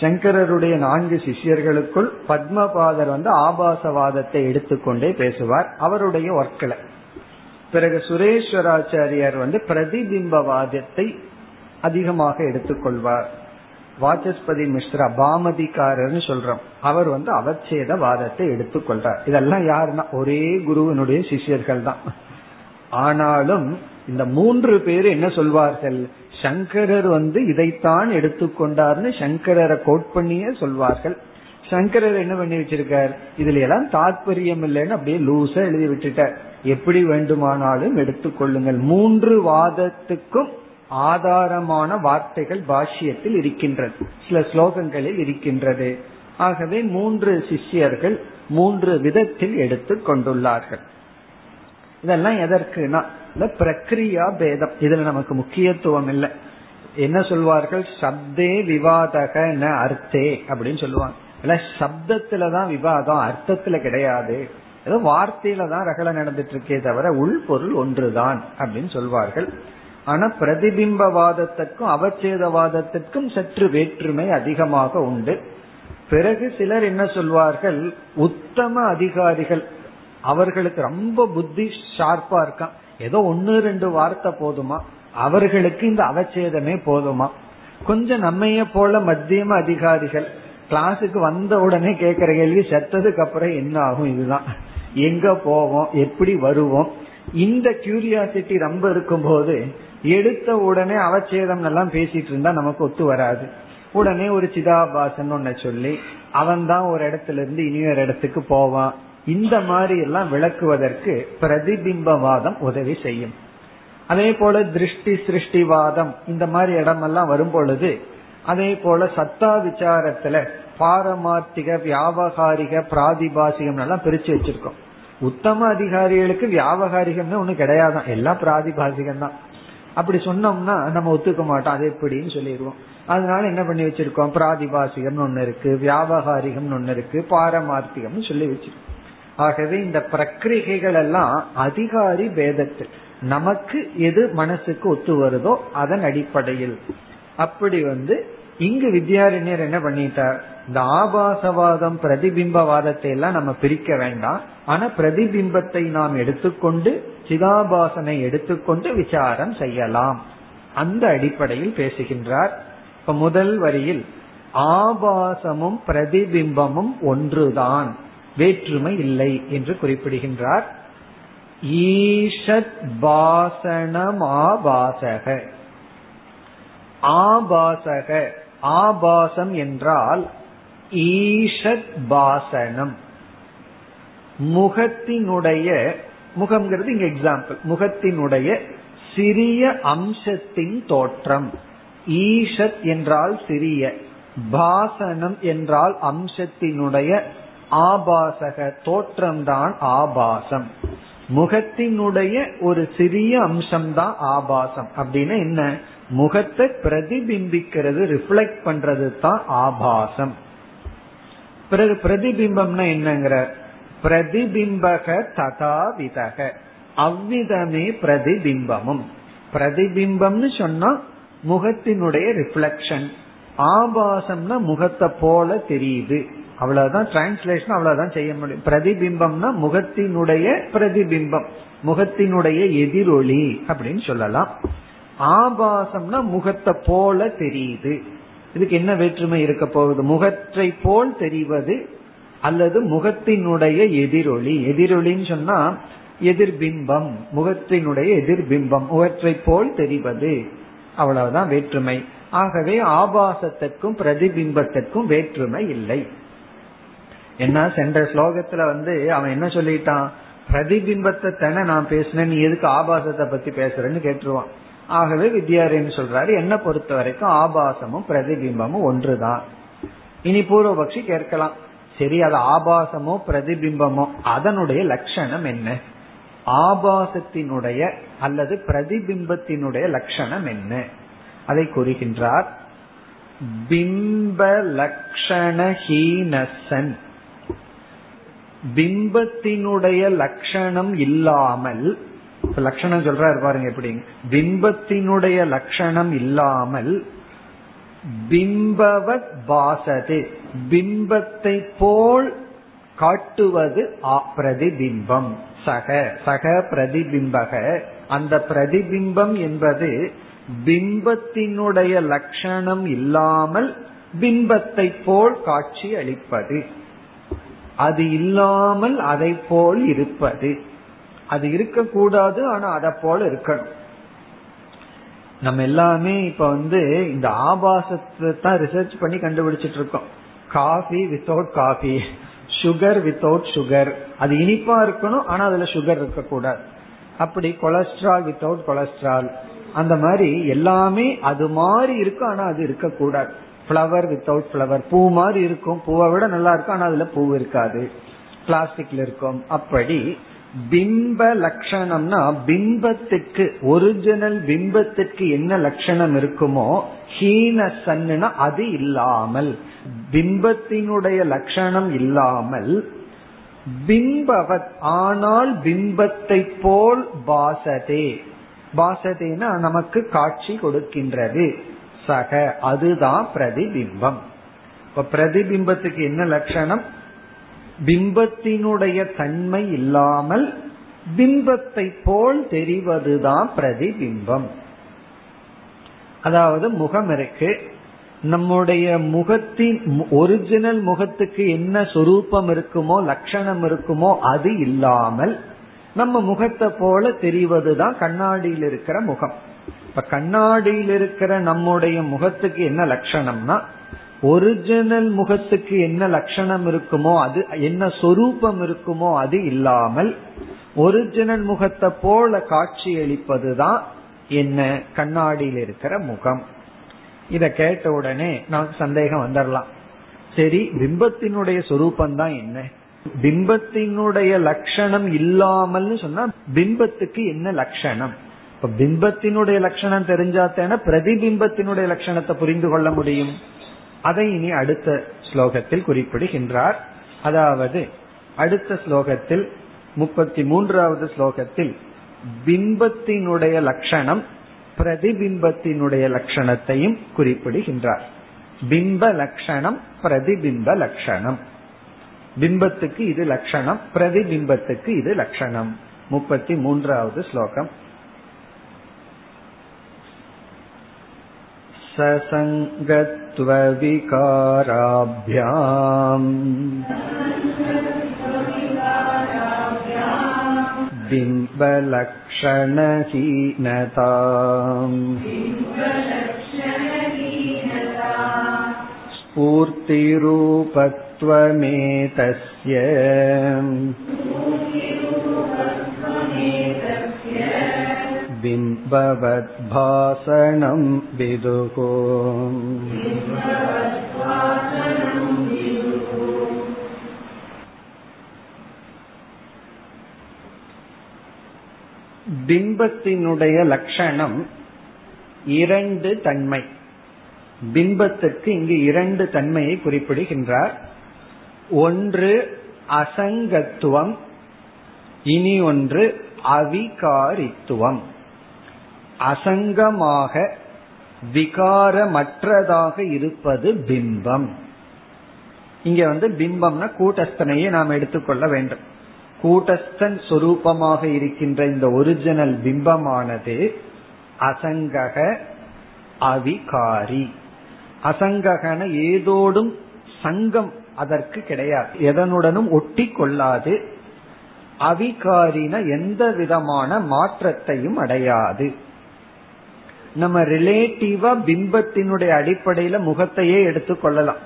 சங்கரருடைய 4 சிஷ்யர்களுக்குள் பத்மபாதர் ஆபாசவாதத்தை எடுத்துக்கொண்டே பேசுவார் அவருடைய ஒர்க்ல. பிறகு சுரேஸ்வராச்சாரியார் பிரதிபிம்பவாதத்தை அதிகமாக எடுத்துக்கொள்வார். வாசஸ்பதி மிஸ்ரா பாமதிகாரர்னு சொல்றோம், அவர் வந்து அவச்சேதவாதத்தை எடுத்துக்கொள்றார். இதெல்லாம் யாருன்னா ஒரே குருவனுடைய சிஷ்யர்கள் தான். ஆனாலும் இந்த மூன்று பேர் என்ன சொல்வார்கள், சங்கரர் வந்து இதைத்தான் எடுத்துக்கொண்டார்னு சங்கரரை கோட் பண்ணியே சொல்வார்கள். சங்கரர் என்ன பண்ணி வச்சிருக்கார், இதுல எல்லாம் தாற்பயம் இல்லைன்னு அப்படியே லூசா எழுதி விட்டுட்டார். எப்படி வேண்டுமானாலும் எடுத்துக்கொள்ளுங்கள். மூன்று வாதத்துக்கும் ஆதாரமான வார்த்தைகள் பாஷ்யத்தில் இருக்கின்றது, சில ஸ்லோகங்களில் இருக்கின்றது. ஆகவே மூன்று சிஷ்யர்கள் மூன்று விதத்தில் எடுத்து கொண்டுள்ளார்கள். இதெல்லாம் எதற்குனா பிரக்ரியா பேதம், இதுல நமக்கு முக்கியத்துவம் இல்லை. என்ன சொல்வார்கள், சப்தே விவாதக ந அர்த்தே அப்படின்னு சொல்லுவாங்க. சப்தத்துலதான் விவாதம், அர்த்தத்துல கிடையாது. ஏதோ வார்த்தையில தான் ரகல நடந்துட்டு இருக்கே தவிர உள்பொருள் ஒன்றுதான் அப்படின்னு சொல்வார்கள். ஆனா பிரதிபிம்பவாதத்திற்கும் அவச்சேதவாதத்திற்கும் சற்று வேற்றுமை அதிகமாக உண்டு. பிறகு சிலர் என்ன சொல்வார்கள், உத்தம அதிகாரிகள், அவர்களுக்கு ரொம்ப புத்தி ஷார்ப்பா இருக்கான், ஏதோ ஒன்னு ரெண்டு வார்த்தை போதுமா, அவர்களுக்கு இந்த அவச்சேதமே போதுமா. கொஞ்சம் நம்மைய போல மத்தியம அதிகாரிகள் கிளாஸுக்கு வந்த உடனே கேட்கிற கேள்வி செத்ததுக்கு அப்புறம் என்ன ஆகும், இதுதான் எங்க போவோம் எப்படி வருவோம், இந்த கியூரியாசிட்டி ரொம்ப இருக்கும் போது எடுத்த உடனே அவச்சேதம் எல்லாம் பேசிட்டு இருந்தா நமக்கு ஒத்து வராது. உடனே ஒரு சிதாபாசன் ஒன்ன சொல்லி அவன் தான் ஒரு இடத்துல இருந்து இனியொரு இடத்துக்கு போவான். இந்த மாதிரி எல்லாம் விளக்குவதற்கு பிரதிபிம்பவாதம் உதவி செய்யும். அதே போல திருஷ்டி சிருஷ்டிவாதம் இந்த மாதிரி இடமெல்லாம் வரும் பொழுது, அதே போல சத்தா விசாரத்துல பாரமார்த்திக வியாபகாரிக பிராதிபாசிகம் எல்லாம் பிரிச்சு வச்சிருக்கோம். உத்தம அதிகாரிகளுக்கு வியாபகாரிகம்னு ஒண்ணு கிடையாதான், எல்லாம் பிராதிபாசிகம் தான். அப்படி சொன்னோம்னா நம்ம ஒத்துக்க மாட்டோம், அது எப்படின்னு சொல்லிடுவோம். அதனால என்ன பண்ணி வச்சிருக்கோம், பிராதிபாசிகம்னு ஒண்ணு இருக்கு, வியாபகாரிகம்னு ஒண்ணு இருக்கு, பாரமார்த்திகம்னு சொல்லி வச்சிருக்கோம். ஆகவே இந்த பிரக்ரிகைகள் எல்லாம் அதிகாரி பேதத்தில் நமக்கு எது மனசுக்கு ஒத்து வருதோ அதன் அடிப்படையில். அப்படி வந்து இங்கு வித்யாரண்யர் என்ன பண்ணிட்டார், இந்த ஆபாசவாதம் பிரதிபிம்பவாதத்தை எல்லாம் நம்ம பிரிக்க வேண்டாம், ஆனா பிரதிபிம்பத்தை நாம் எடுத்துக்கொண்டு சிதாபாசனை எடுத்துக்கொண்டு விசாரம் செய்யலாம், அந்த அடிப்படையில் பேசுகின்றார். இப்ப முதல் வரியில் ஆபாசமும் பிரதிபிம்பமும் ஒன்றுதான், வேற்றுமை இல்லை என்று குறிப்பிடுகின்றார். ஈஷத் பாசனமாபாசக, ஆபாசக ஆபாசம் என்றால் ஈஷத் பாசனம், முகத்தினுடைய, முகம்ங்கிறது இங்க எக்ஸாம்பிள், முகத்தினுடைய சிறிய அம்சத்தின் தோற்றம். ஈஷத் என்றால் சிறிய, பாசனம் என்றால் அம்சத்தினுடைய, ஆபாசக தோற்றம்தான் ஆபாசம். முகத்தினுடைய ஒரு சிறிய அம்சம்தான் ஆபாசம். அப்படின்னா என்ன, முகத்தை பிரதிபிம்பிக்கிறது, ரிஃப்ளெக்ட் பண்றது தான் ஆபாசம். பிறகு பிரதிபிம்பம்னா என்னங்கிற, பிரதிபிம்பக ததாவிதக, அவ்விதமே பிரதிபிம்பமும். பிரதிபிம்பம்னு சொன்னா முகத்தினுடைய ரிஃப்ளெக்ஷன், ஆபாசம்னா முகத்தை போல தெரியுது, அவ்வளவுதான் டிரான்ஸ்லேஷன், அவ்வளவுதான் செய்ய முடியும். பிரதிபிம்பம்னா முகத்தினுடைய பிரதிபிம்பம், முகத்தினுடைய எதிரொலி அப்படின்னு சொல்லலாம். ஆபாசம்னா முகத்தை போல தெரியுது. இதுக்கு என்ன வேற்றுமை இருக்க போகுது, முகத்தை போல் தெரிவது அல்லது முகத்தினுடைய எதிரொலி. எதிரொலின்னு சொன்னா எதிர்பிம்பம், முகத்தினுடைய எதிர்பிம்பம், முகத்தை போல் தெரிவது, அவ்வளவுதான் வேற்றுமை. ஆகவே ஆபாசத்திற்கும் பிரதிபிம்பத்திற்கும் வேற்றுமை இல்லை. என்ன சென்ற ஸ்லோகத்துல வந்து அவன் என்ன சொல்லிட்டான், பிரதிபிம்பத்தை தானே நான் பேசினேன், நீ எதுக்கு ஆபாசத்தை பத்தி பேசுறேன்னு கேட்டுருவான். ஆகவே வித்யாரண்யர் சொல்றாரு, என்ன பொறுத்த வரைக்கும் ஆபாசமும் பிரதிபிம்பமும் ஒன்றுதான். இனி பூர்வபக்ஷி கேட்கலாம், சரி அது ஆபாசமோ பிரதிபிம்பமோ அதனுடைய லட்சணம் என்ன, ஆபாசத்தினுடைய அல்லது பிரதிபிம்பத்தினுடைய லட்சணம் என்ன, அதை கூறுகின்றார். பிம்ப லக்ஷணஹீனசன், பிம்பத்தினுடைய லட்சணம் இல்லாமல், லட்சணம் சொல்றாரு பாருங்க எப்படி, பிம்பத்தினுடைய லட்சணம் இல்லாமல் பிம்பவத் பாசதே, பிம்பத்தை போல் காட்டுவது பிரதிபிம்பம். சக சக பிரதிபிம்பக, அந்த பிரதிபிம்பம் என்பது பிம்பத்தினுடைய லட்சணம் இல்லாமல் பிம்பத்தை போல் காட்சி அளிப்பது, அது இல்லாமல் அதை போல் இருப்பது. அது இருக்கக்கூடாது, ஆனா அதை போல இருக்கணும். நம்ம எல்லாமே இப்ப இந்த ஆபாசத்தை தான் ரிசர்ச் பண்ணி கண்டுபிடிச்சிட்டு இருக்கோம். Coffee without coffee, sugar without sugar, அது இனிப்பா இருக்கணும் ஆனா அதுல சுகர் இருக்கக்கூடாது. அப்படி கொலஸ்ட்ரால் வித்தவுட் கொலஸ்ட்ரால், அந்த மாதிரி எல்லாமே அது மாதிரி இருக்கும் ஆனா அது இருக்கக்கூடாது. பிளவர் வித்தவுட் பிளவர், பூ மாதிரி இருக்கும் பூவை விட நல்லா இருக்கும் ஆனா அதுல பூ இருக்காது, பிளாஸ்டிக்ல இருக்கும். அப்படி பிம்ப லட்சணம்னா பிம்பத்துக்கு ஒரிஜினல் பிம்பத்துக்கு என்ன லட்சணம் இருக்குமோ ஹீன சன்னா அது இல்லாமல், பிம்பத்தினுடைய லட்சணம் இல்லாமல் பிம்பவத் ஆனால் பிம்பத்தை போல் பாசதே, பாசதேனா நமக்கு காட்சி கொடுக்கின்றது. சக அதுதான் பிரதிபிம்பம். இப்ப பிரதிபிம்பத்துக்கு என்ன லட்சணம்? பிம்பத்தினுடைய தன்மை இல்லாமல் பிம்பத்தை போல் தெரிவதுதான் பிரதிபிம்பம். அதாவது முகம் இருக்கு, நம்முடைய முகத்தின் ஒரிஜினல் முகத்துக்கு என்ன சொரூபம் இருக்குமோ லட்சணம் இருக்குமோ அது இல்லாமல் நம்ம முகத்தை போல தெரிவதுதான் கண்ணாடியில் இருக்கிற முகம். இப்ப கண்ணாடியில் இருக்கிற நம்முடைய முகத்துக்கு என்ன லட்சணம்னா ஒரிஜினல் முகத்துக்கு என்ன லட்சணம் இருக்குமோ அது என்ன சொரூபம் இருக்குமோ அது இல்லாமல் ஒரிஜினல் முகத்தை போல காட்சி அளிப்பதுதான் என்ன கண்ணாடியில் இருக்கிற முகம். இத கேட்ட உடனே நமக்கு சந்தேகம் வந்துடலாம். சரி, பிம்பத்தினுடைய சொரூபம்தான் என்ன? பிம்பத்தினுடைய லட்சணம் இல்லாமல் சொன்னா பிம்பத்துக்கு என்ன லட்சணம்? இப்ப பிம்பத்தினுடைய லட்சணம் தெரிஞ்சாத்தானே பிரதிபிம்பத்தினுடைய லட்சணத்தை புரிந்து கொள்ள முடியும். அதை இனி அடுத்த ஸ்லோகத்தில் குறிப்பிடுகின்றார். அதாவது அடுத்த ஸ்லோகத்தில் 33வது ஸ்லோகத்தில் பிம்பத்தினுடைய லட்சணம் பிரதிபிம்பத்தினுடைய லட்சணத்தையும் குறிப்பிடுகின்றார். பிம்ப லட்சணம் பிரதிபிம்ப லட்சணம், பிம்பத்துக்கு இது லட்சணம் பிரதிபிம்பத்துக்கு இது லட்சணம். 33வது ஸ்லோகம். சசங்கத்வ விகாராப்யாம் பிம்பலக்ஷணஹீனதாம் ஸ்பூர்த்திரூபத்வமேதஸ்ய பிம்பவத் பாசனம் விதுகோ. பிம்பத்தினுடைய லட்சணம் இரண்டு தன்மை. பிம்பத்துக்கு இங்கு இரண்டு தன்மையை குறிப்பிடுகின்றார். ஒன்று அசங்கத்துவம், இனி ஒன்று அவிகாரித்துவம். அசங்கமாக விகாரமற்றதாக இருப்பது பிம்பம். இங்க பிம்பம்னா கூட்டஸ்தனையே நாம் எடுத்துக்கொள்ள வேண்டும். கூட்டஸ்தன் சொரூபமாக இருக்கின்ற இந்த ஒரிஜினல் பிம்பமானது அசங்கக அவிகாரி. அசங்ககன ஏதோடும் சங்கம் அதற்கு கிடையாது, எதனுடனும் ஒட்டி கொள்ளாது. அவிகாரின எந்த விதமான மாற்றத்தையும் அடையாது. நம்ம ரிலேட்டிவா பிம்பத்தினுடைய அடிப்படையில முகத்தையே எடுத்துக்கொள்ளலாம்.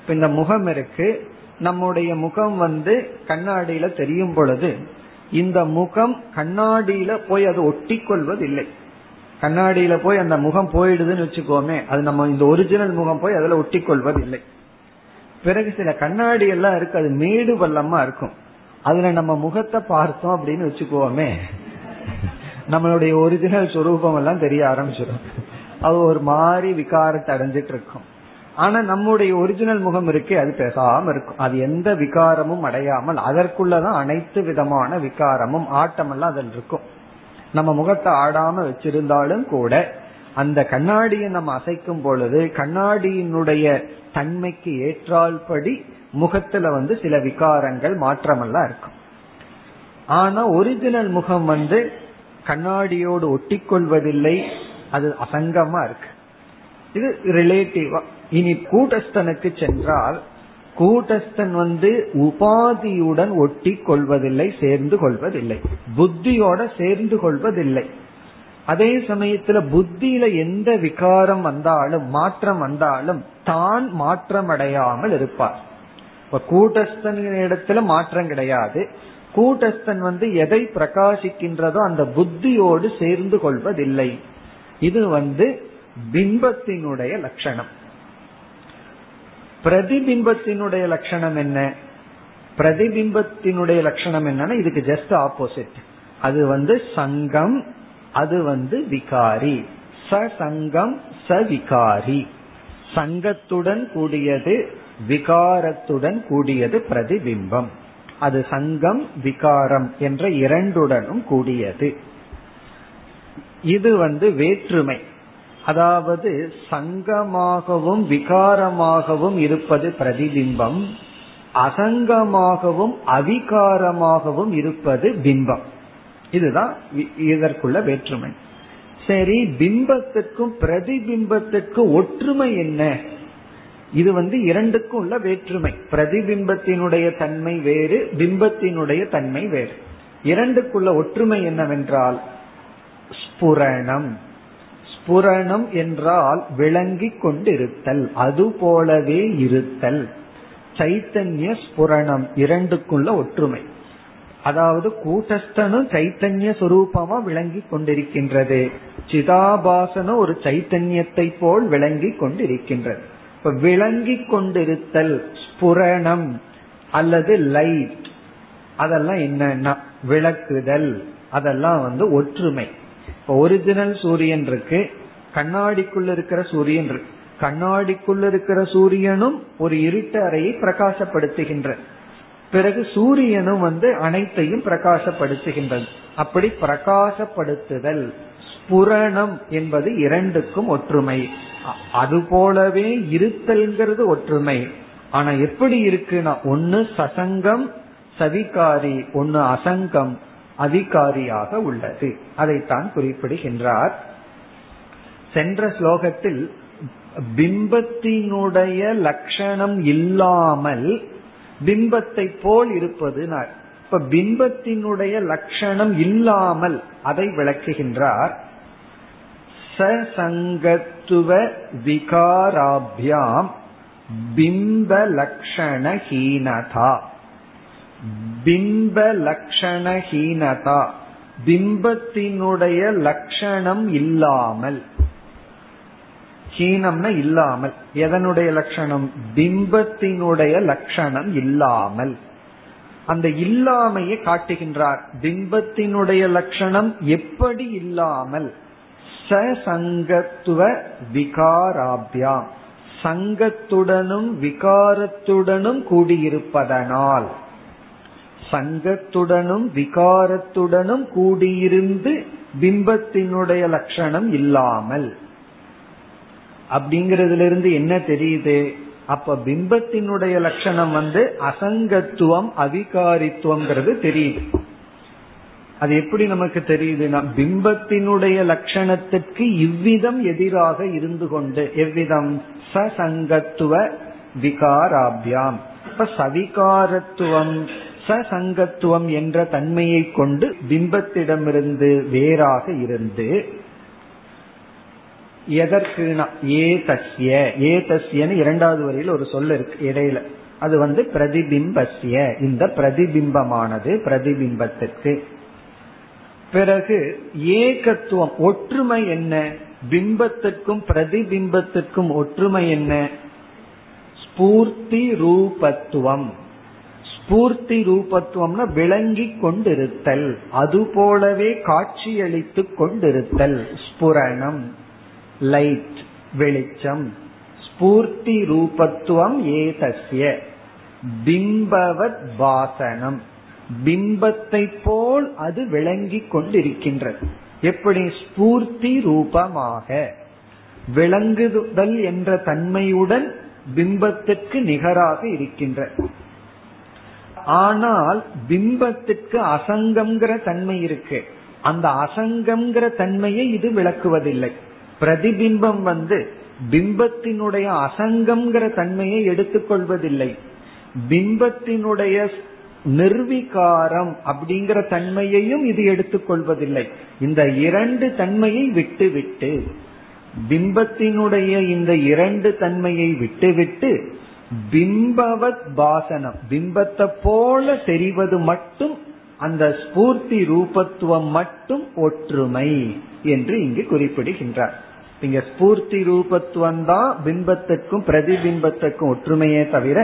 இப்ப இந்த முகம் இருக்கு, நம்முடைய முகம் கண்ணாடியில தெரியும் பொழுது இந்த முகம் கண்ணாடியில போய் அது ஒட்டி கொள்வதில்லை. கண்ணாடியில போய் அந்த முகம் போயிடுதுன்னு வச்சுக்கோமே, அது நம்ம இந்த ஒரிஜினல் முகம் போய் அதுல ஒட்டி கொள்வதில்லை. பிறகு சில கண்ணாடி எல்லாம் இருக்கு, அது மேடு பள்ளமா இருக்கும், அதுல நம்ம முகத்தை பார்த்தோம் அப்படின்னு வச்சுக்கோமே, நம்மளுடைய ஒரிஜினல் சொரூபம் எல்லாம் தெரிய ஆரம்பிச்சிடும். அது ஒரு மாதிரி விகாரத்தை அடைஞ்சிட்டு இருக்கும். ஆனா நம்முடைய ஒரிஜினல் முகம் இருக்கே அது பேசாம இருக்கும், அது எந்த விகாரமும் அடையாமல் அதற்குள்ளதான் அனைத்து விதமான விகாரமும் ஆட்டமெல்லாம் அதில் இருக்கும். நம்ம முகத்தை ஆடாம வச்சிருந்தாலும் கூட அந்த கண்ணாடியை நம்ம அசைக்கும் பொழுது கண்ணாடியினுடைய தன்மைக்கு ஏற்றால்படி முகத்துல சில விகாரங்கள் மாற்றமெல்லாம் இருக்கும். ஆனா ஒரிஜினல் முகம் கண்ணாடியோடு ஒட்டி கொள்வதில்லை, அது அசங்கமா இருக்கு. இது ரிலேட்டிவா. இனி கூட்டஸ்தனுக்கு சென்றால் கூட்டஸ்தன் உபாதியுடன் ஒட்டி கொள்வதில்லை, சேர்ந்து கொள்வதில்லை, புத்தியோட சேர்ந்து கொள்வதில்லை. அதே சமயத்துல புத்தியில எந்த விகாரம் வந்தாலும் மாற்றம் வந்தாலும் தான் மாற்றம் அடையாமல் இருப்பார். இப்ப கூட்டஸ்தன் இடத்துல மாற்றம் கிடையாது. கூட்டஸ்தன் எதை பிரகாசிக்கின்றதோ அந்த புத்தியோடு சேர்ந்து கொள்வதில்லை. இது பிம்பத்தினுடைய லட்சணம். பிரதிபிம்பத்தினுடைய லட்சணம் என்ன? பிரதிபிம்பத்தினுடைய லட்சணம் என்னன்னா இதுக்கு ஜஸ்ட் ஆப்போசிட். அது சங்கம், அது விகாரி. சங்கம் சவிகாரி. சங்கத்துடன் கூடியது, விகாரத்துடன் கூடியது பிரதிபிம்பம். அது சங்கம் விகாரம் என்ற இரண்டுடனும் கூடியது. இது வேற்றுமை. அதாவது சங்கமாகவும் விகாரமாகவும் இருப்பது பிரதிபிம்பம், அசங்கமாகவும் அவிகாரமாகவும் இருப்பது பிம்பம். இதுதான் இதற்குள்ள வேற்றுமை. சரி, பிம்பத்துக்கும் பிரதிபிம்பத்துக்கும் ஒற்றுமை என்ன? இது இரண்டுக்கும் உள்ள வேற்றுமை. பிரதிபிம்பத்தினுடைய தன்மை வேறு, பிம்பத்தினுடைய தன்மை வேறு. இரண்டுக்குள்ள ஒற்றுமை என்னவென்றால் ஸ்புரணம். ஸ்புரணம் என்றால் விளங்கி கொண்டிருத்தல், அது போலவே இருத்தல். சைத்தன்ய ஸ்புரணம், இரண்டுக்குள்ள ஒற்றுமை. அதாவது கூட்டஸ்தனும் சைத்தன்ய சுரூபமா விளங்கி கொண்டிருக்கின்றது, சிதாபாசனும் ஒரு சைத்தன்யத்தை போல் விளங்கி கொண்டிருக்கின்றது. விளங்கி கொண்டிருத்தல் ஸ்புரணம் அல்லது லைட், அதெல்லாம் என்னன்னா விளக்குதல், அதெல்லாம் ஒற்றுமை. இப்ப ஒரிஜினல் சூரியன் இருக்கு, கண்ணாடிக்குள்ள இருக்கிற சூரியன் இருக்கு. கண்ணாடிக்குள்ள இருக்கிற சூரியனும் ஒரு இருட்டு அறையை பிரகாசப்படுத்துகின்ற, பிறகு சூரியனும் அனைத்தையும் பிரகாசப்படுத்துகின்றது. அப்படி பிரகாசப்படுத்துதல் ஸ்புரணம் என்பது இரண்டுக்கும் ஒற்றுமை. அது போலவே இருத்தல்ங்கிறது ஒற்றுமை. ஆனா எப்படி இருக்குன்னா ஒன்னு சசங்கம் சவிகாரி, ஒன்னு அசங்கம் அதிகாரியாக உள்ளது. அதைத்தான் குறிப்பிடுகின்றார். சென்ற ஸ்லோகத்தில் பிம்பத்தினுடைய லட்சணம் இல்லாமல் பிம்பத்தை போல் இருப்பதுனார். இப்ப பிம்பத்தினுடைய லட்சணம் இல்லாமல் அதை விளக்குகின்றார். சசங்கத்துவ விகாராபியாம் பிம்ப லக்ஷணஹீனதா. பிம்ப லக்ஷணஹீனதா, பிம்பத்தினுடைய லட்சணம் இல்லாமல். ஹீனம்னா இல்லாமல். எதனுடைய லட்சணம்? பிம்பத்தினுடைய லட்சணம் இல்லாமல். அந்த இல்லாமையை காட்டுகின்றார். பிம்பத்தினுடைய லட்சணம் எப்படி இல்லாமல்? சசங்கத்துவ விகாராபியாம், சங்கத்துடனும் விகாரத்துடனும் கூடியிருப்பதனால். சங்கத்துடனும் விகாரத்துடனும் கூடியிருந்து பிம்பத்தினுடைய லட்சணம் இல்லாமல். அப்படிங்கறதுல இருந்து என்ன தெரியுது? அப்ப பிம்பத்தினுடைய லட்சணம் அசங்கத்துவம் அவிகாரித்துவம் தெரியுது. அது எப்படி நமக்கு தெரியுதுன்னா பிம்பத்தினுடைய லட்சணத்திற்கு இவ்விதம் எதிராக இருந்து கொண்டு. எவ்விதம்? சசங்கத்துவ விகாராபியாம். இப்ப சவிகாரத்துவம் சசங்கத்துவம் என்ற தன்மையை கொண்டு பிம்பத்திடமிருந்து வேறாக இருந்து. எதற்குனா ஏதஸ்ய, ஏதஸ்யன்னு இரண்டாவது வரையில் ஒரு சொல் இருக்கு இடையில. அது பிரதிபிம்பஸ்ய, இந்த பிரதிபிம்பமானது பிரதிபிம்பத்திற்கு. பிறகு ஏகத்துவம், ஒற்றுமை என்ன? பிம்பத்திற்கும் பிரதிபிம்பத்திற்கும் ஒற்றுமை என்ன? ஸ்பூர்த்தி ரூபத்துவம். ஸ்பூர்த்தி ரூபத்துவம்னா விளங்கி கொண்டிருத்தல், அது போலவே காட்சியளித்து கொண்டிருத்தல். ஸ்புரணம் லைட், வெளிச்சம். ஸ்பூர்த்தி ரூபத்துவம் ஏதஸ்ய பிம்பவத் வாசனம், பிம்பத்தை போல் அது விளங்கி கொண்டிருக்கின்றது. எப்படி? ஸ்பூர்த்தி ரூபமாக விளங்குதல் என்ற தன்மையுடன் பிம்பத்திற்கு நிகராக இருக்கின்ற. ஆனால் பிம்பத்திற்கு அசங்கம்ங்கிற தன்மை இருக்கு. அந்த அசங்கம்ங்கிற தன்மையை இது விளக்குவதில்லை. பிரதிபிம்பம் பிம்பத்தினுடைய அசங்கம்ங்கிற தன்மையை எடுத்துக்கொள்வதில்லை. பிம்பத்தினுடைய நிர்விகாரம் அப்படிங்கிற தன்மையையும் இது எடுத்துக்கொள்வதில்லை. இந்த இரண்டு தன்மையை விட்டுவிட்டு, பிம்பத்தினுடைய இந்த இரண்டு தன்மையை விட்டுவிட்டு பிம்பவத் பாசனம், பிம்பத்தை போல தெரிவது மட்டும், அந்த ஸ்பூர்த்தி ரூபத்துவம் மட்டும் ஒற்றுமை என்று இங்கு குறிப்பிடுகின்றார். இங்க ஸ்பூர்த்தி ரூபத்துவம் தான் பிம்பத்திற்கும் பிரதிபிம்பத்திற்கும் ஒற்றுமையே தவிர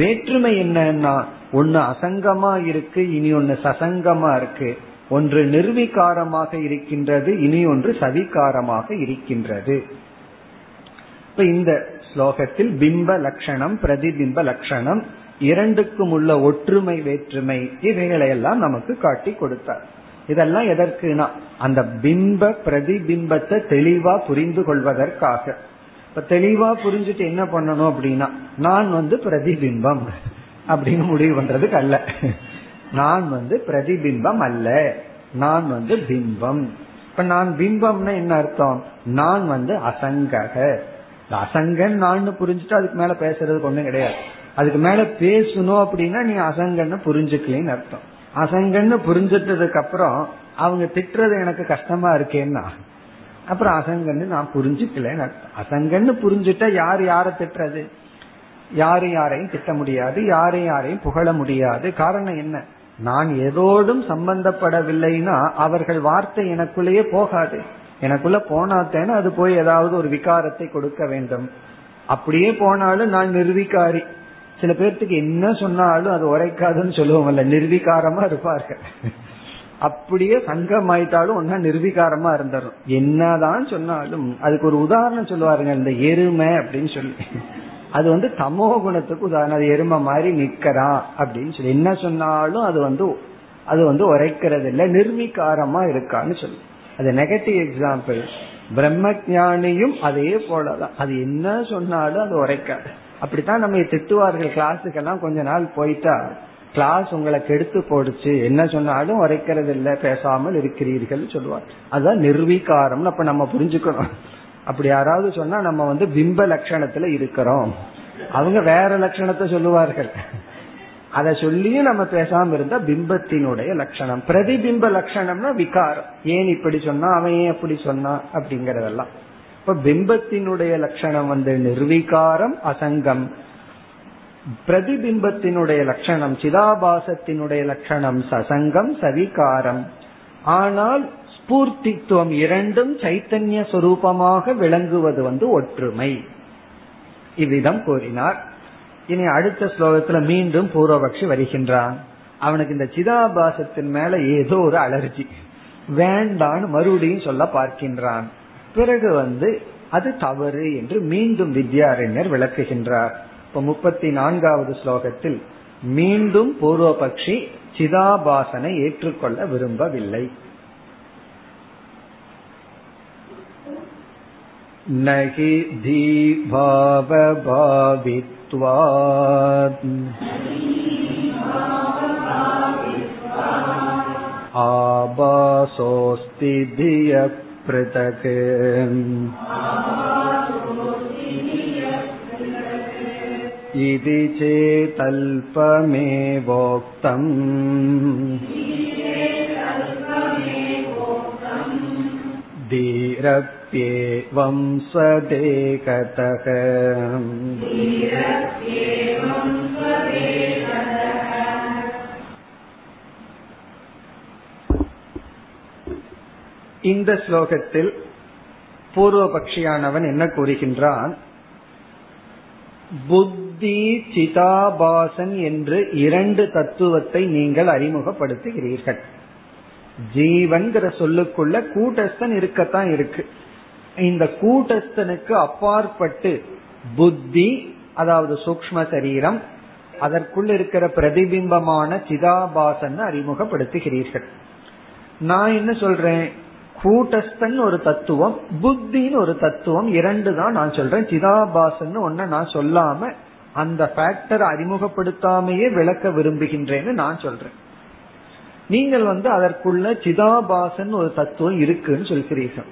வேற்றுமை என்னன்னா, ஒன்னு அசங்கமா இருக்கு, இனி ஒன்னு சசங்கமா இருக்கு, ஒன்று நிர்விகாரமாக இருக்கின்றது, இனி ஒன்று சவிகாரமாக இருக்கின்றது. இப்ப இந்த ஸ்லோகத்தில் பிம்ப லட்சணம் பிரதிபிம்ப லட்சணம் இரண்டுக்கும் உள்ள ஒற்றுமை வேற்றுமை இவைகளையெல்லாம் நமக்கு காட்டி கொடுத்தார். இதெல்லாம் எதற்குனா அந்த பிம்ப பிரதிபிம்பத்தை தெளிவா புரிந்து கொள்வதற்காக. இப்ப தெளிவா புரிஞ்சுட்டு என்ன பண்ணணும் அப்படின்னா, நான் பிரதிபிம்பம் அப்படின்னு முடிவு பண்றதுக்கு அல்ல, நான் பிரதிபிம்பம் அல்ல, நான் பிம்பம். இப்ப நான் பிம்பம்னா என்ன அர்த்தம், நான் அசங்கக. அசங்கன் நான் புரிஞ்சுட்டு அதுக்கு மேல பேசுறதுக்கு ஒண்ணும் கிடையாது. அதுக்கு மேல பேசணும் அப்படின்னா நீ அசங்கன்னு புரிஞ்சுக்கலன்னு அர்த்தம். அசங்கன்னு புரிஞ்சுட்டதுக்கு அப்புறம் அவங்க திட்டுறது எனக்கு கஷ்டமா இருக்கேன்னா அப்புறம் அசங்கன்னு நான் புரிஞ்சுக்கலன்னு அர்த்தம். அசங்கன்னு புரிஞ்சுட்டா யார் யாரை திட்டுறது, யாரு யாரையும் திட்ட முடியாது, யாரு யாரையும் புகழ முடியாது. காரணம் என்ன, நான் ஏதோடும் சம்பந்தப்படவில்லைன்னா அவர்கள் வார்த்தை எனக்குள்ளேயே போகாது. எனக்குள்ள போனாத்தேன்னா அது போய் ஏதாவது ஒரு விகாரத்தை கொடுக்க வேண்டும். அப்படியே போனாலும் நான் நிர்விகாரி. சில பேர்த்துக்கு என்ன சொன்னாலும் அது உரைக்காதுன்னு சொல்லுவோம்ல, நிர்விகாரமா இருப்பார்கள். அப்படியே சங்கம் ஆயிட்டாலும் ஒன்னா நிர்விகாரமா இருந்துடும். என்னதான் சொன்னாலும் அதுக்கு ஒரு உதாரணம் சொல்லுவாருங்க, இந்த எருமை அப்படின்னு சொல்லி, அது தமோ குணத்துக்கு உதாரணம். அது எருமை மாதிரி நிற்கிறான் அப்படின்னு சொல்லி என்ன சொன்னாலும் அது அது உரைக்கிறது இல்லை, நிர்விகாரமா இருக்கான்னு சொல்லி. அது நெகட்டிவ் எக்ஸாம்பிள். பிரம்ம ஞானியும் அதே போலதான், அது என்ன சொன்னாலும் அது உரைக்காது. அப்படித்தான் நம்ம திட்டுவார்கள். கிளாஸுக்கெல்லாம் கொஞ்ச நாள் போயிட்டா, கிளாஸ் உங்களை கெடுத்து போடுச்சு, என்ன சொன்னாலும் உரைக்கிறது இல்லை, பேசாமல் இருக்கிறீர்கள் சொல்லுவார். அதுதான் நிர்வீகாரம்னு அப்ப நம்ம புரிஞ்சுக்கணும். அப்படி யாராவது சொன்னா நம்ம பிம்ப லட்சணத்துல இருக்கிறோம். அவங்க வேற லட்சணத்தை சொல்லுவார்கள், அதை சொல்லியும் நம்ம பேசாம இருந்தா பிம்பத்தினுடைய லட்சணம். பிரதிபிம்ப லட்சணம்னா விகாரம், ஏன் இப்படி சொன்னா, அவன் ஏன் அப்படி சொன்னா அப்படிங்கறதெல்லாம். இப்ப பிம்பத்தினுடைய லட்சணம் நிர்விகாரம் அசங்கம், பிரதிபிம்பத்தினுடைய லட்சணம் சிதாபாசத்தினுடைய லட்சணம் சசங்கம் சவிகாரம். ஆனால் ஸ்பூர்த்தித்துவம் இரண்டும் சைத்தன்ய சொரூபமாக விளங்குவது ஒற்றுமை. இவ்விதம் கூறினார். இனி அடுத்த ஸ்லோகத்துல மீண்டும் பூர்வபக்ஷி வருகின்றான். அவனுக்கு இந்த சிதாபாசத்தின் மேல ஏதோ ஒரு அலர்ஜி, வேண்டான்னு மறுபடியும் சொல்ல பார்க்கின்றான். பிறகு அது தவறு என்று மீண்டும் வித்யாரண்யர் விளக்குகின்றார். இப்ப 34வது ஸ்லோகத்தில் மீண்டும் பூர்வபக்ஷி சிதாபாசனை ஏற்றுக்கொள்ள விரும்பவில்லை. நகி தீபாவபாவித்வாத் ஆபாசோஸ்தி திய பிருதக். இதி சேதல்பமேவோக்தம் தீரப்யேவம் ஸதேகதஹ. இந்த ஸ்லோகத்தில் பூர்வபக்ஷியானவன் என்ன கூறுகின்றான், புத்தி சிதாபாசன் என்று இரண்டு தத்துவத்தை நீங்கள் அறிமுகப்படுத்துகிறீர்கள். ஜீவன்கிற சொல்லுக்குள்ள கூட்டஸ்தன் இருக்கத்தான் இருக்கு. இந்த கூட்டஸ்தனுக்கு அப்பாற்பட்டு புத்தி, அதாவது சூக்ஷ்ம சரீரம், அதற்குள் இருக்கிற பிரதிபிம்பமான சிதாபாசன் அறிமுகப்படுத்துகிறீர்கள். நான் என்ன சொல்றேன், கூட்டஸ்தன் ஒரு தத்துவம், புத்தின்னு ஒரு தத்துவம், இரண்டு தான் நான் சொல்றேன். சிதாபாசன் ஒன்ன நான் சொல்லாம அந்த ஃபேக்டர் அறிமுகப்படுத்தாமையே விளக்க விரும்புகின்றேன்னு நான் சொல்றேன். நீங்கள் அதற்குள்ள சிதாபாசன் ஒரு தத்துவம் இருக்குன்னு சொல்கிறீர்கள்.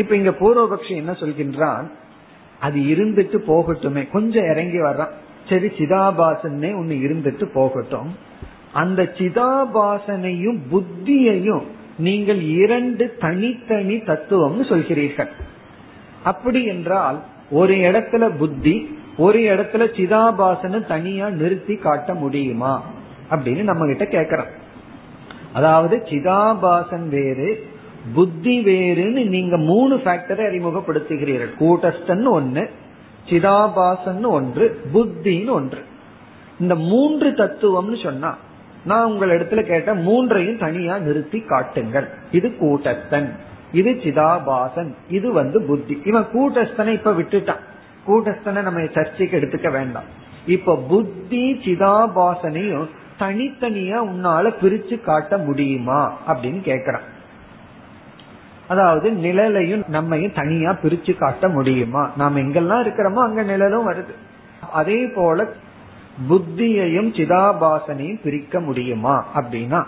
இப்ப இங்க பூர்வபக்ஷி என்ன சொல்கின்றான், அது இருந்துட்டு போகட்டுமே, கொஞ்சம் இறங்கி வர்றான், சரி சிதாபாசனே ஒன்னு இருந்துட்டு போகட்டும், அந்த சிதாபாசனையும் புத்தியையும் நீங்கள் இரண்டு தனித்தனி தத்துவம்னு சொல்கிறீர்கள். அப்படி என்றால் ஒரு இடத்துல புத்தி, ஒரு இடத்துல சிதாபாசன தனியா நிறுத்தி காட்ட முடியுமா அப்படின்னு நம்ம கிட்ட கேக்குறோம். அதாவது சிதாபாசன் வேறு புத்தி வேறுன்னு நீங்க மூணு ஃபேக்டரை அறிமுகப்படுத்துகிறீர்கள். கூட்டஸ்தன் ஒன்று, சிதாபாசன் ஒன்று, புத்தின்னு ஒன்று. இந்த மூன்று தத்துவம்னு சொன்னா நான் உங்களிடத்துல கேட்ட மூன்றையும் தனியா நிறுத்தி காட்டுங்கள். இது கூட்டஸ்தன், இது சிதாபாசன், இது புத்தி. இவன் கூட்டஸ்தனை இப்ப விட்டுட்டான், கூட்டஸ்தனை நம்ம சர்ச்சைக்கு எடுத்துக்க வேண்டாம். இப்ப புத்தி சிதாபாசனையும் தனித்தனியா உன்னால பிரிச்சு காட்ட முடியுமா அப்படின்னு கேக்குறான். அதாவது நிழலையும் நம்மையும் தனியா பிரிச்சு காட்ட முடியுமா? நாம எங்கெல்லாம் இருக்கிறோமோ அங்க நிழலும் வருது. அதே போல புத்தியையும் சிதாபாசனையும் பிரிக்க முடியுமா அப்படின்னா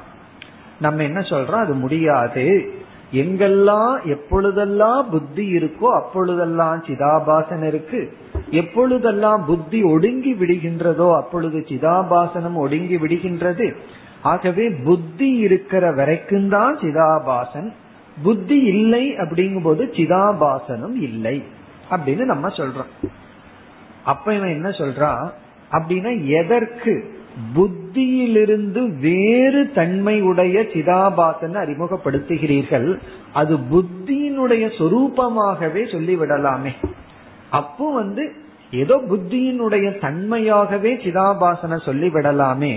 நம்ம என்ன சொல்றோம், அது முடியாது. எங்கெல்லாம் எப்பொழுதெல்லாம் புத்தி இருக்கோ அப்பொழுதெல்லாம் சிதாபாசன் இருக்கு, எப்பொழுதெல்லாம் புத்தி ஒடுங்கி விடுகின்றதோ அப்பொழுது சிதாபாசனம் ஒடுங்கி விடுகின்றது. ஆகவே புத்தி இருக்கிற வரைக்கும் தான் சிதாபாசன், புத்தி இல்லை அப்படிங்கும் போது சிதாபாசனும் இல்லை அப்படின்னு நம்ம சொல்றோம். அப்ப இவன் என்ன சொல்றான் அப்படின்னா, எதற்கு புத்தியிலிருந்து வேறு தன்மை உடைய சிதாபாசனை அறிமுகப்படுத்துகிறீர்கள், அது புத்தியினுடைய சொரூபமாகவே சொல்லிவிடலாமே. அப்போ ஏதோ புத்தியினுடைய தன்மையாகவே சிதாபாசனை சொல்லிவிடலாமே,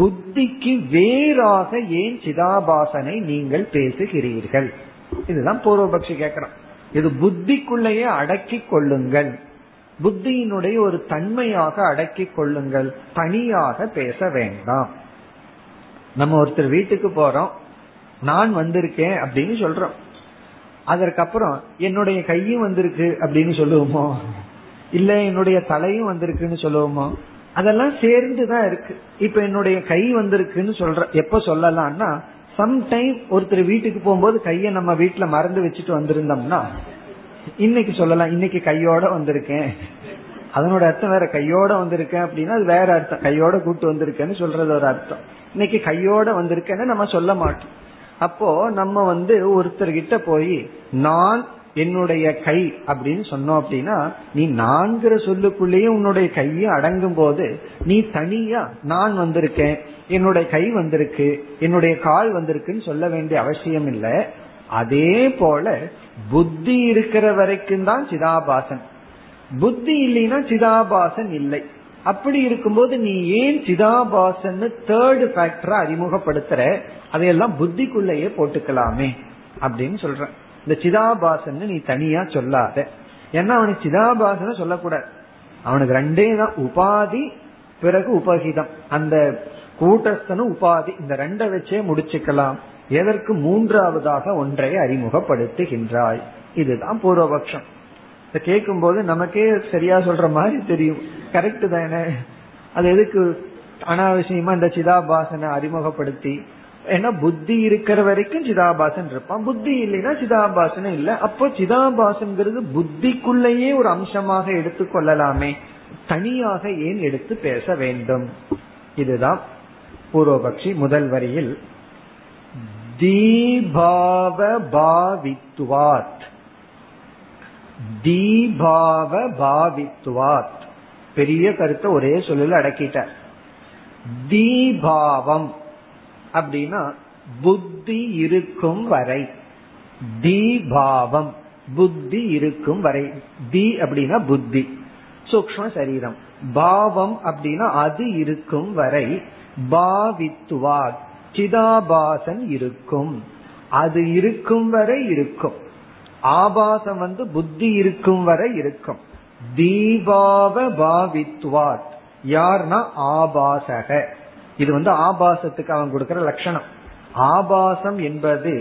புத்திக்கு வேறாக ஏன் சிதாபாசனை நீங்கள் பேசுகிறீர்கள்? இதுதான் பூர்வபக்ஷி கேட்கிறோம். இது புத்திக்குள்ளேயே அடக்கி கொள்ளுங்கள், புத்தியினுடைய ஒரு தன்மையாக அடக்கி கொள்ளுங்கள், தனியாக பேச வேண்டாம். நம்ம ஒருத்தர் வீட்டுக்கு போறோம், நான் வந்திருக்கேன் அப்படின்னு சொல்றோம், அதற்கப்புறம் என்னுடைய கையும் வந்திருக்கு அப்படின்னு சொல்லுவோமோ, இல்ல என்னுடைய தலையும் வந்திருக்குன்னு சொல்லுவோமோ? அதெல்லாம் சேர்ந்துதான் இருக்கு. இப்ப என்னுடைய கை வந்திருக்குன்னு சொல்ற எப்ப சொல்லலாம்னா, சம்டைம் ஒருத்தர் வீட்டுக்கு போகும்போது கையை நம்ம வீட்டுல மறந்து வச்சுட்டு வந்திருந்தோம்னா இன்னைக்கு சொல்லலாம், இன்னைக்கு கையோட வந்திருக்கேன். அதனோட அர்த்தம் வேற, கையோட வந்திருக்கேன் அப்படின்னா அது வேற அர்த்தம், கையோட கூட்டு வந்திருக்கேன்னு சொல்றது ஒரு அர்த்தம். இன்னைக்கு கையோட வந்திருக்கேன்னு நம்ம சொல்ல மாட்டோம். அப்போ நம்ம ஒருத்தர்கிட்ட போய் நான் என்னுடைய கை அப்படின்னு சொன்னோம் அப்படின்னா, நீ நான்கிற சொல்லுக்குள்ளேயே உன்னுடைய கையை அடங்கும் போது நீ தனியா நான் வந்திருக்கேன், என்னுடைய கை வந்திருக்கு, என்னுடைய கால் வந்திருக்குன்னு சொல்ல வேண்டிய அவசியம் இல்லை. அதே போல புத்தி இருக்கிற வரைக்கும் தான் சிதாபாசன், புத்தி இல்லைன்னா சிதாபாசன் இல்லை. அப்படி இருக்கும்போது நீ ஏன் சிதாபாசன் தேர்ட் ஃபேக்டரா அறிமுகப்படுத்துற, அதையெல்லாம் புத்திக்குள்ளேயே போட்டுக்கலாமே அப்படின்னு சொல்ற. இந்த சிதாபாசன் நீ தனியா சொல்லாத, ஏன்னா அவனுக்கு சிதாபாசன சொல்லக்கூடாது, அவனுக்கு ரெண்டே தான், உபாதி பிறகு உபகிதம். அந்த கூட்டஸ்தனும் உபாதி, இந்த ரெண்டை வச்சே முடிச்சுக்கலாம். எதற்கு மூன்றாவதாக ஒன்றை அறிமுகப்படுத்துகின்றாய்? இதுதான் பூர்வபக்ஷம். இத கேட்கும் போது நமக்கே சரியா சொல்ற மாதிரி தெரியும், கரெக்ட் தானே, அது எதுக்கு அனாவசியமா இந்த சிதாபாசனை அறிமுகப்படுத்தி? ஏன்னா புத்தி இருக்கிற வரைக்கும் சிதாபாசன் இருப்பான், புத்தி இல்லைன்னா சிதாபாசனும் இல்லை. அப்போ சிதாபாசன்கிறது புத்திக்குள்ளேயே ஒரு அம்சமாக எடுத்துக்கொள்ளலாமே, தனியாக ஏன் எடுத்து பேச வேண்டும்? இதுதான் பூர்வபக்ஷி முதல் வரியில் தீபாவ பாவித்துவாத். தீபாவ பாவித்துவாத் பெரிய கருத்தை ஒரே சொல்லில் அடக்கிட்டார். தீபாவம் அப்படின்னா புத்தி இருக்கும் வரை, தீபாவம் புத்தி இருக்கும் வரை. தி அப்படின்னா புத்தி, சூக்ஷ்ம சரீரம். பாவம் அப்படின்னா அது இருக்கும் வரை. பாவித்துவாத் சிதாபாசன் இருக்கும், அது இருக்கும் வரை இருக்கும். ஆபாசம் புத்தி இருக்கும் வரை இருக்கும். தீபாவ பாவித்வாத் யார்னா ஆபாசக. இது ஆபாசத்துக்கு அவன் கொடுக்கிற லட்சணம். ஆபாசம் என்பது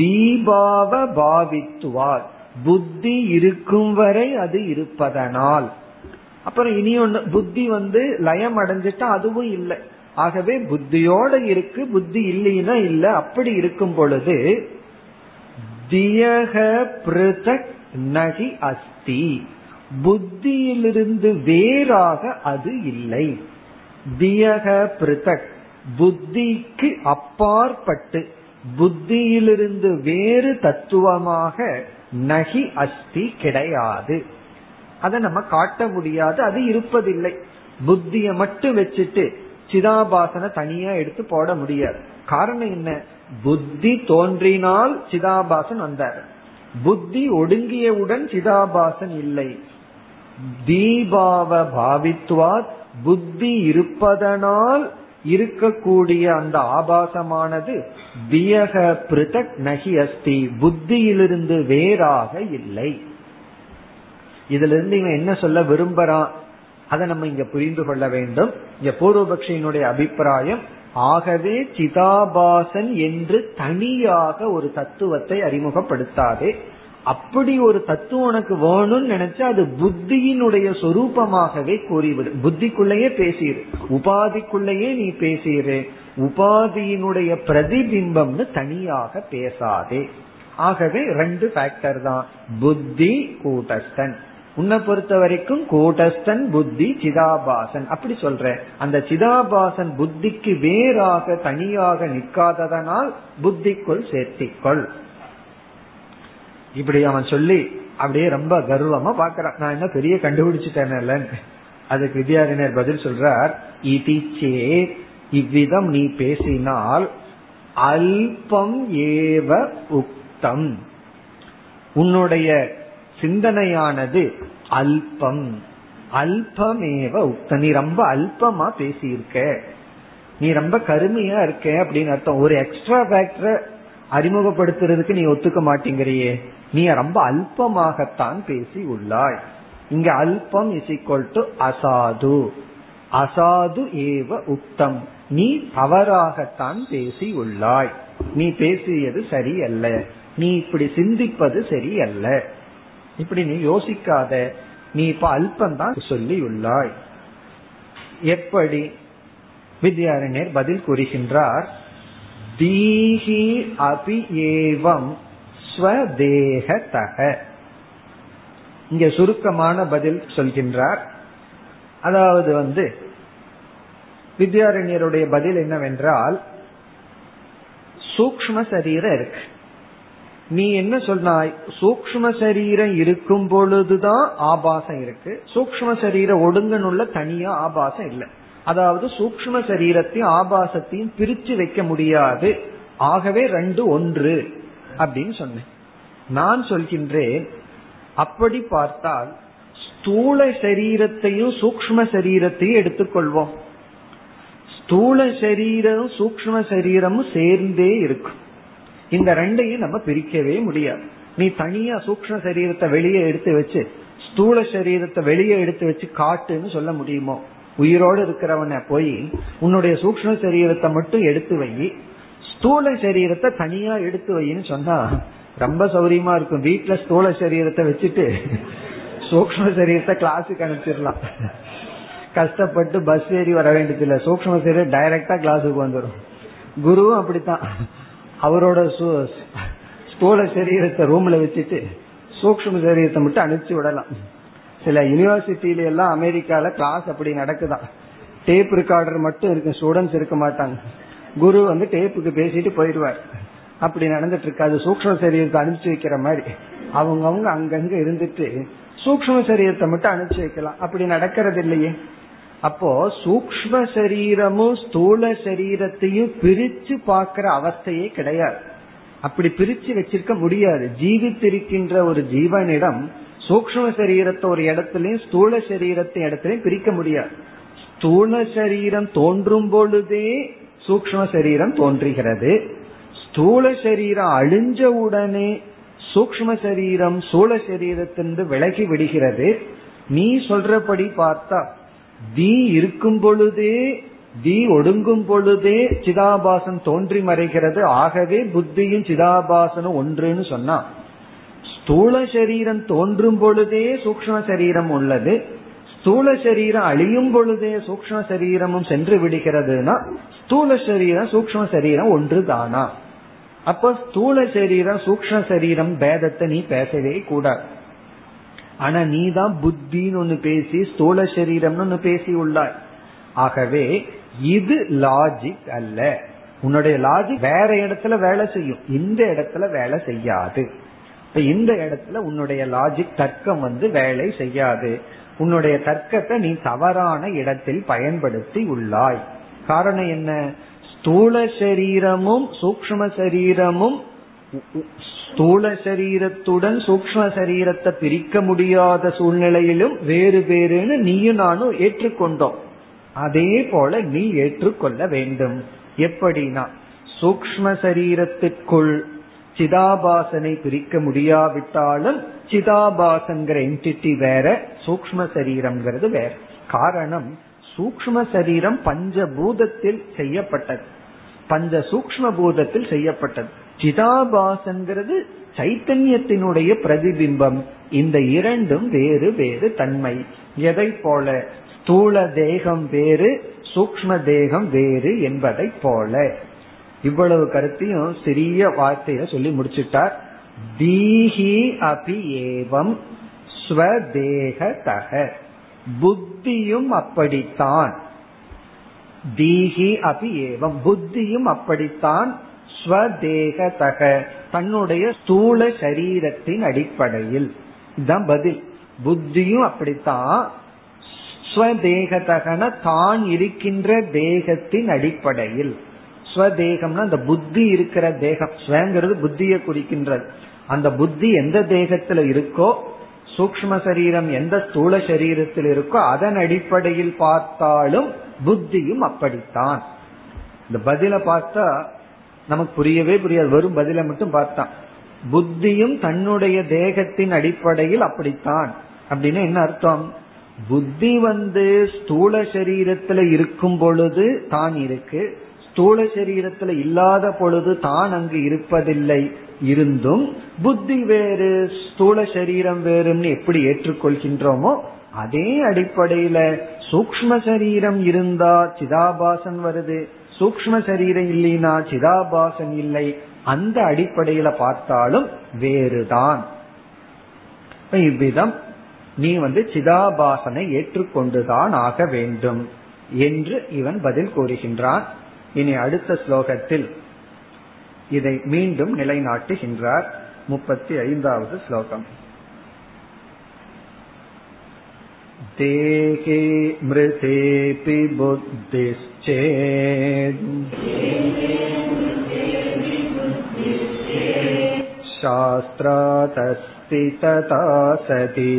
தீபாவ பாவித்வாத் புத்தி இருக்கும் வரை அது இருப்பதனால். அப்புறம் இனி ஒண்ணு, புத்தி லயம் அடைஞ்சிட்டா அதுவும் இல்லை. ஆகவே புத்தியோட இருக்கு, புத்தி இல்லைன்னா இல்ல. அப்படி இருக்கும் பொழுது தியக பிருதக் நகி அஸ்தி, புத்தியிலிருந்து வேறாக அது இல்லை. தியக பிருதக், புத்திக்கு அப்பாற்பட்டு புத்தியிலிருந்து வேறு தத்துவமாக நகி அஸ்தி கிடையாது. அதை நம்ம காட்ட முடியாது, அது இருப்பதில்லை. புத்தியை மட்டும் வச்சுட்டு சிதாபாசனை தனியா எடுத்து போட முடியாது. காரணம் என்ன? புத்தி தோன்றினால் சிதாபாசன் வந்தார், புத்தி ஒடுங்கியவுடன் சிதாபாசன் இல்லை. தீபாவ பாவித்வாத், புத்தி இருப்பதனால் இருக்கக்கூடிய அந்த ஆபாசமானது தியக பிருதக் நகி அஸ்தி, புத்தியிலிருந்து வேறாக இல்லை. இதுல இருந்து இவன் என்ன சொல்ல விரும்புறான், அதை நம்ம இங்க புரிந்து கொள்ள வேண்டும். இங்க பூர்வபக்ஷியினுடைய அபிப்பிராயம், ஆகவே சிதாபாசன் என்று தனியாக ஒரு தத்துவத்தை அறிமுகப்படுத்தாதே. அப்படி ஒரு தத்துவம் உனக்கு வேணும்னு நினைச்சா அது புத்தியினுடைய சொரூபமாகவே கூறிவிடு. புத்திக்குள்ளேயே பேசிடு, உபாதிக்குள்ளேயே நீ பேசிடு, உபாதியினுடைய பிரதிபிம்பம்னு தனியாக பேசாதே. ஆகவே ரெண்டு ஃபேக்டர் தான், புத்தி கூட்டஸ்தன். உன்னை பொறுத்த வரைக்கும் கூட்டஸ்தன் புத்தி சிதாபாசன். அப்படி சொல்ற அந்த சிதாபாசன் புத்திக்கு வேறாக தனியாக நிற்காததனால் புத்திக்குள் சேர்த்திக்கொள். இப்படி அவன் சொல்லி அப்படியே ரொம்ப கர்வமா பாக்குறான், நான் என்ன பெரிய கண்டுபிடிச்சிட்டேன். அதுக்கு வித்யாரண்யர் பதில் சொல்றார், இதிச்சே, இவ்விதம் நீ பேசினால் அல்பம் ஏவ உக்தம், உன்னுடைய சிந்தனையானது அல்பம், அல்பமேவ உக்தம், நீ ரொம்ப அல்பமா பேசியிருக்க, நீ ரொம்ப கருமையா இருக்க அப்படின்னு அர்த்தம். ஒரு எக்ஸ்ட்ரா ஃபேக்டரை அறிமுகப்படுத்துறதுக்கு நீ ஒத்துக்க மாட்டேங்கிறியே, நீ ரொம்ப அல்பமாகத்தான் பேசி உள்ளாய். இங்க அல்பம் இஸ் ஈக்வல் டு அசாது, அசாது ஏவ உக்தம், நீ தவறாகத்தான் பேசி உள்ளாய், நீ பேசியது சரியல்ல, நீ இப்படி சிந்திப்பது சரியல்ல, இப்படி நீ யோசிக்காத, நீ இப்ப அல்பந்தான் சொல்லி உள்ளாய். எப்படி வித்யாரண்யர் பதில் கூறுகின்றார், தீஹி அபி ஏவம் ஸ்வதேஹதஹ. இங்க சுருக்கமான பதில் சொல்கின்றார். அதாவது வித்யாரண்யருடைய பதில் என்னவென்றால், சூக்ஷ்ம சரீரம் இருக்கு, நீ என்ன சொன்னாய், சூக்ஷ்ம சரீரம் இருக்கும் பொழுதுதான் ஆபாசம் இருக்கு, சூக்ஷ்ம சரீரம் ஒடுங்கனுள்ள தனியா ஆபாசம் இல்லை. அதாவது சூக்ஷ்ம சரீரத்தையும் ஆபாசத்தையும் பிரிச்சு வைக்க முடியாது, ஆகவே ரெண்டு ஒன்று அப்படின்னு சொன்னேன். நான் சொல்கின்றேன், அப்படி பார்த்தால் ஸ்தூல சரீரத்தையும் சூக்ஷ்ம சரீரத்தையும் எடுத்துக்கொள்வோம். ஸ்தூல சரீரம் சூக்ஷ்ம சரீரமும் சேர்ந்தே இருக்கும், இந்த ரெண்டையும் நம்ம பிரிக்கவே முடியாது. நீ தனியா சூக்ஷ்ம சரீரத்தை வெளியே எடுத்து வச்சு ஸ்தூல சரீரத்தை வெளியே எடுத்து வச்சு காட்டுன்னு சொல்ல முடியுமோ? உயிரோடு இருக்கிறவன போய் உன்னுடைய சூக்ஷ்ம சரீரத்தை மட்டும் எடுத்து வை, ஸ்தூல சரீரத்தை தனியா எடுத்து வைன்னு சொன்னா ரொம்ப சௌரியமா இருக்கும். வீட்டுல ஸ்தூல சரீரத்தை வச்சுட்டு சூக்ஷ்ம சரீரத்தை கிளாஸுக்கு அனுப்பிச்சிடலாம், கஷ்டப்பட்டு பஸ் ஏறி வர வேண்டியது இல்லை. சூக்ஷ்ம சரீரம் டைரக்டா கிளாஸுக்கு வந்துடும். குருவும் அப்படித்தான், அவரோட ஸ்தூல சரீரத்தை ரூம்ல வச்சுட்டு சூக்ஷ்ம சரீரத்தை மட்டும் அனுப்பிச்சு விடலாம். சில யூனிவர்சிட்டியில எல்லாம் அமெரிக்கால கிளாஸ் அப்படி நடக்குதான், டேப் ரெக்கார்டர் மட்டும் இருக்கு, ஸ்டூடெண்ட்ஸ் இருக்க மாட்டாங்க, குரு டேப்புக்கு பேசிட்டு போயிடுவார். அப்படி நடந்துட்டு இருக்காது, சூக்ஷ்ம சரீரத்தை அனுப்பிச்சு வைக்கிற மாதிரி அவங்கவுங்க அங்கங்க இருந்துட்டு சூக்ஷ்ம சரீரத்தை மட்டும் அனுப்பிச்சு வைக்கலாம். அப்படி நடக்கிறது இல்லையே. அப்போ சூக்ஷ்ம சரீரமும் ஸ்தூல சரீரத்தையும் பிரிச்சு பாக்குற அவஸ்தையே கிடையாது, அப்படி பிரிச்சு வச்சிருக்க முடியாது. ஜீவித்திருக்கின்ற ஒரு ஜீவனிடம் சூக்ஷ்ம சரீரத்தை ஒரு இடத்துலயும் ஸ்தூல சரீரத்தின் இடத்துலயும் பிரிக்க முடியாது. ஸ்தூல சரீரம் தோன்றும் பொழுதே சூக்ஷ்ம சரீரம் தோன்றுகிறது, ஸ்தூல சரீரம் அழிஞ்சவுடனே சூக்ஷ்ம சரீரம் ஸ்தூல சரீரத்திலிருந்து விலகி விடுகிறது. நீ சொல்றபடி பார்த்தா தீ இருக்கும் பொழுதே, தீ ஒடுங்கும் பொழுதே சிதாபாசன் தோன்றி மறைகிறது, ஆகவே புத்தியும் சிதாபாசனும் ஒன்றுன்னு சொன்னா, ஸ்தூல சரீரம் தோன்றும் பொழுதே சூக்ஷ்ம சரீரம் உள்ளது, ஸ்தூல சரீரம் அழியும் பொழுதே சூக்ஷ்ம சரீரமும் சென்று விடுகிறதுனா ஸ்தூல சரீரம் சூக்ஷ்ம சரீரம் ஒன்று தானா? அப்ப ஸ்தூல சரீரம் சூக்ஷ்ம சரீரம் பேதத்தை நீ பேசவே கூடாது. ஆனா நீ தான் புத்தின்னு ஒன்னு பேசி ஸ்தூல சரீரம்னு ஒன்னு பேசி உள்ளாய். ஆகவே இது லாஜிக் அல்ல. உன்னுடைய லாஜிக் வேற இடத்துல வேலை செய்யும், இந்த இடத்துல வேலை செய்யாது. இப்ப இந்த இடத்துல உன்னுடைய லாஜிக் தர்க்கம் வேலை செய்யாது. உன்னுடைய தர்க்கத்தை நீ தவறான இடத்தில் பயன்படுத்தி உள்ளாய். காரணம் என்ன? ஸ்தூல சரீரமும் சூக்ஷ்ம சரீரமும் ஸ்தூல சரீரத்துடன் சூக்ஷ்ம சரீரத்தை பிரிக்க முடியாத சூழ்நிலையிலும் வேறு வேறுன்னு நீயும் நானும் ஏற்றுக்கொண்டோம். அதே போல நீ ஏற்றுக்கொள்ள வேண்டும். எப்படின்னா சூக்ஷ்ம சரீரத்திற்குள் சிதாபாசனை பிரிக்க முடியாவிட்டாலும் சிதாபாசங்கிற என்டிட்டி வேற, சூக்ஷ்ம சரீரம்ங்கிறது வேற. காரணம் சூக்ஷ்ம சரீரம் பஞ்சபூதத்தில் செய்யப்பட்டது, பஞ்ச சூக்ஷ்ம பூதத்தில் செய்யப்பட்டது. சிதாபாசன்கிறது சைத்தன்யத்தினுடைய பிரதிபிம்பம். இந்த இரண்டும் வேறு வேறு தன்மை. எதை போல? ஸ்தூல தேகம் வேறு, சூக்ஷ்ம தேகம் வேறு என்பதை போல. இவ்வளவு கருத்தையும் சிறிய வார்த்தையில சொல்லி முடிச்சுட்டார். தீஹி அபி ஏவம் ஸ்வதேகதஹ, புத்தியும் அப்படித்தான். தீஹி அபி ஏவம், புத்தியும் அப்படித்தான். ஸ்வதேகதஹ, தன்னுடைய ஸ்தூல சரீரத்தின் அடிப்படையில். இதுதான் பதில். புத்தியும் அப்படித்தான். ஸ்வதேகதஹன, தான் இருக்கின்ற தேகத்தின் அடிப்படையில். ஸ்வதேகம்னா அந்த புத்தி இருக்கிற தேகம். ஸ்வங்கிறது புத்தியை குறிக்கின்றது. அந்த புத்தி எந்த தேகத்துல இருக்கோ, சூக்ஷ்ம சரீரம் எந்த ஸ்தூல சரீரத்தில் இருக்கோ, அதன் அடிப்படையில் பார்த்தாலும் புத்தியும் அப்படித்தான். இந்த பதில பார்த்தா நமக்கு புரியவே புரியாது, வெறும் பதில மட்டும் பார்த்தான். புத்தியும் தன்னுடைய தேகத்தின் அடிப்படையில் அப்படித்தான் அப்படின்னு என்ன அர்த்தம்? புத்தி ஸ்தூல சரீரத்துல இருக்கும் பொழுது தான் இருக்கு, ஸ்தூல சரீரத்துல இல்லாத பொழுது தான் அங்கு இருப்பதில்லை. இருந்தும் புத்தி வேறு ஸ்தூல சரீரம் வேறுன்னு எப்படி ஏற்றுக்கொள்கின்றோமோ அதே அடிப்படையில சூக்ஷ்ம சரீரம் இருந்தா சிதாபாசன் வருது, சூக்ஷ்ம சரீரம் இல்லைனா சிதாபாசன் இல்லை. அந்த அடிப்படையில பார்த்தாலும் வேறுதான். இவ்விதம் நீ சிதாபாசனை ஏற்றுக்கொண்டுதான் ஆக வேண்டும் என்று இவன் பதில் கூறுகின்றான். இனி அடுத்த ஸ்லோகத்தில் இதை மீண்டும் நிலைநாட்டுகின்றார். 35வது ஸ்லோகம். தேகே மிருதேபி புத்திஸ்சேத் சாஸ்த்ராதஸ்தி ததா சதி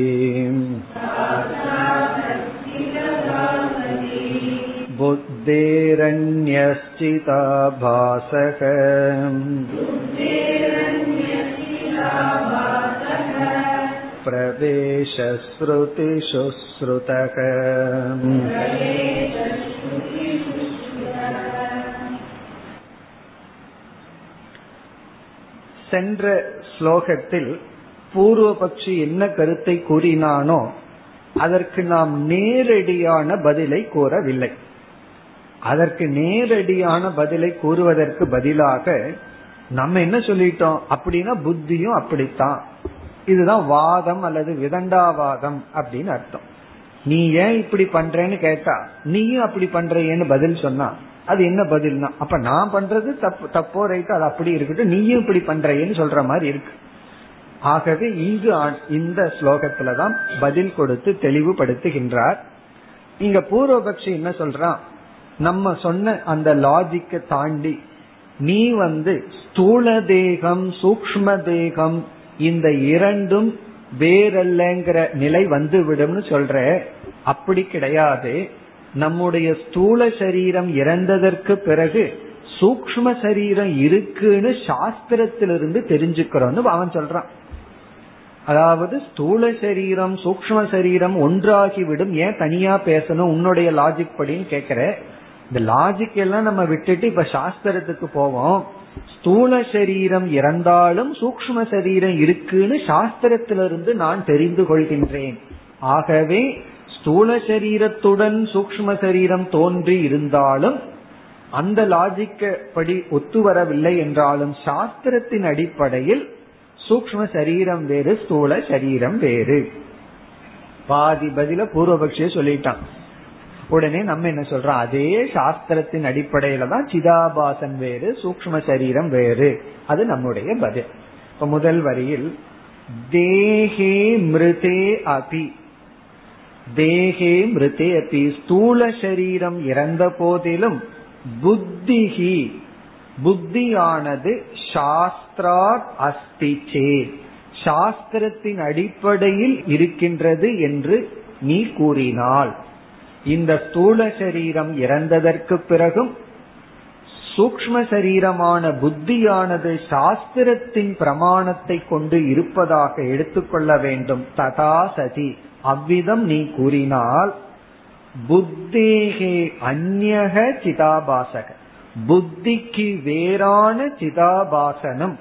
சென்ற ஸ்லோகத்தில் பூர்வபக்ஷி என்ன கருத்தை கூறினானோ அதற்கு நாம் நேரடியான பதிலை கூறவில்லை. அதற்கு நேரடியான பதிலை கூறுவதற்கு பதிலாக நம்ம என்ன சொல்லிட்டோம் அப்படின்னா புத்தியும் அப்படித்தான். இதுதான் வாதம் அல்லது விதண்டாவாதம் அப்படின்னு அர்த்தம். நீ ஏன் இப்படி பண்றேன்னு கேட்டா நீயும் அப்படி பண்றேன்னு பதில் சொன்னா அது என்ன பதில்னா அப்ப நான் பண்றது தப்போ ரைட்டோ அது அப்படி இருக்கட்டும், நீயும் இப்படி பண்றேன்னு சொல்ற மாதிரி இருக்கு. ஆகவே இங்கு இந்த ஸ்லோகத்துலதான் பதில் கொடுத்து தெளிவுபடுத்துகின்றார். இங்க பூர்வபக்ஷி என்ன சொல்றான்? நம்ம சொன்ன அந்த லாஜிக்கை தாண்டி நீ ஸ்தூல தேகம் சூக்ஷ்ம தேகம் இந்த இரண்டும் வேறல்லங்கிற நிலை வந்துவிடும்னு சொல்ற. அப்படி கிடையாது. நம்முடைய ஸ்தூல சரீரம் இறந்ததற்கு பிறகு சூக்ஷ்ம சரீரம் இருக்குன்னு சாஸ்திரத்திலிருந்து தெரிஞ்சுக்கிறோன்னு அவன் சொல்றான். அதாவது ஸ்தூல சரீரம் சூக்ஷ்ம சரீரம் ஒன்றாகிவிடும், ஏன் தனியா பேசணும் உன்னுடைய லாஜிக் படின்னு கேக்குற. இந்த லாஜிக் எல்லாம் நம்ம விட்டுட்டு இப்ப சாஸ்திரத்துக்கு போவோம். ஸ்தூல சரீரம் இறந்தாலும் சூக்ஷ்ம சரீரம் இருக்குன்னு சாஸ்திரத்திலிருந்து நான் தெரிந்து கொள்கின்றேன். ஆகவே ஸ்தூல சரீரத்துடன் சூக்ஷ்ம சரீரம் தோன்றி இருந்தாலும் அந்த லாஜிக்க படி ஒத்து வரவில்லை என்றாலும் சாஸ்திரத்தின் அடிப்படையில் சூக்ஷ்ம சரீரம் வேறு ஸ்தூல சரீரம் வேறு. பாதி பதில பூர்வபக்ஷிய சொல்லிட்டான். உடனே நம்ம என்ன சொல்றோம், அதே சாஸ்திரத்தின் அடிப்படையில தான் சிதாபாசன் வேறு சூக்ஷ்ம சரீரம் வேறு. அது நம்முடைய பதில். இப்ப முதல் வரியில் தேஹே மிருதே அபி, தேஹே மிருதே அபி, ஸ்தூல சரீரம் இறந்த போதிலும் புத்திஹி, புத்தியானது சாஸ்திராத் அஸ்தி சேத், சாஸ்திரத்தின் அடிப்படையில் இருக்கின்றது என்று நீ கூறினால் இந்த ஸ்தூல சரீரம் இறந்ததற்கு பிறகும் சூக்ஷ்ம சரீரமான புத்தியானது சாஸ்திரத்தின் பிரமாணத்தை கொண்டு இருப்பதாக எடுத்துக்கொள்ள வேண்டும். ததா சதி, அவ்விதம் நீ கூறினால் புத்தேகே அந்யக சிதாபாசக, புத்திக்கு வேறான சிதாபாசனம்,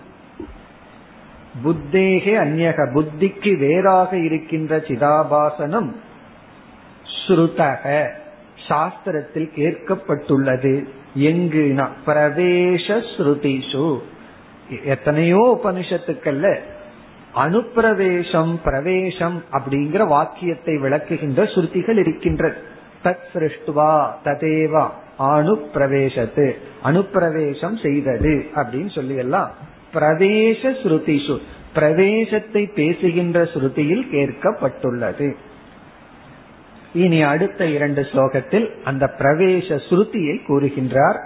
புத்தேகே அந்யக, புத்திக்கு வேறாக இருக்கின்ற சிதாபாசனம் ஸ்ருதக, சாஸ்திரத்தில் கேட்கப்பட்டுள்ளது. எங்குனா பிரவேச ஸ்ருதிஷு, எத்தனையோ உபனிஷத்துக்கள்ல அனுப்பிரவேசம் பிரவேசம் அப்படிங்கிற வாக்கியத்தை விளக்குகின்ற ஸ்ருதிகள் இருக்கின்றது. தத் சிருஷ்டுவா ததேவா அனுப்பிரவேசத்து, அனுப்பிரவேசம் செய்தது அப்படின்னு சொல்லி எல்லாம் பிரவேச ஸ்ருதிஷு, பிரவேசத்தை பேசுகின்ற ஸ்ருதியில் கேட்கப்பட்டுள்ளது. இனி அடுத்த இரண்டு ஸ்லோகத்தில் அந்த பிரவேச ஸ்ருதியை கூறுகின்றார்.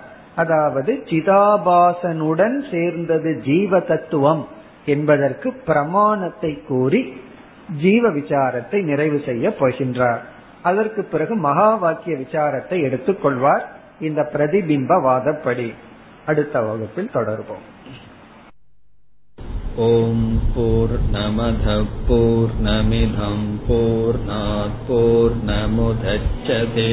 அதாவது சிதாபாசனுடன் சேர்ந்தது ஜீவ தத்துவம் என்பதற்கு பிரமாணத்தை கூறி ஜீவ விசாரத்தை நிறைவு செய்ய போகின்றார். அதற்கு பிறகு மகா வாக்கிய விசாரத்தை எடுத்துக்கொள்வார் இந்த பிரதிபிம்பவாதப்படி. அடுத்த வகுப்பில் தொடர்போம். ஓம் பூர்ணமத பூர்ணமிதம் பூர்ணாத் பூர்ணமுதச்யதே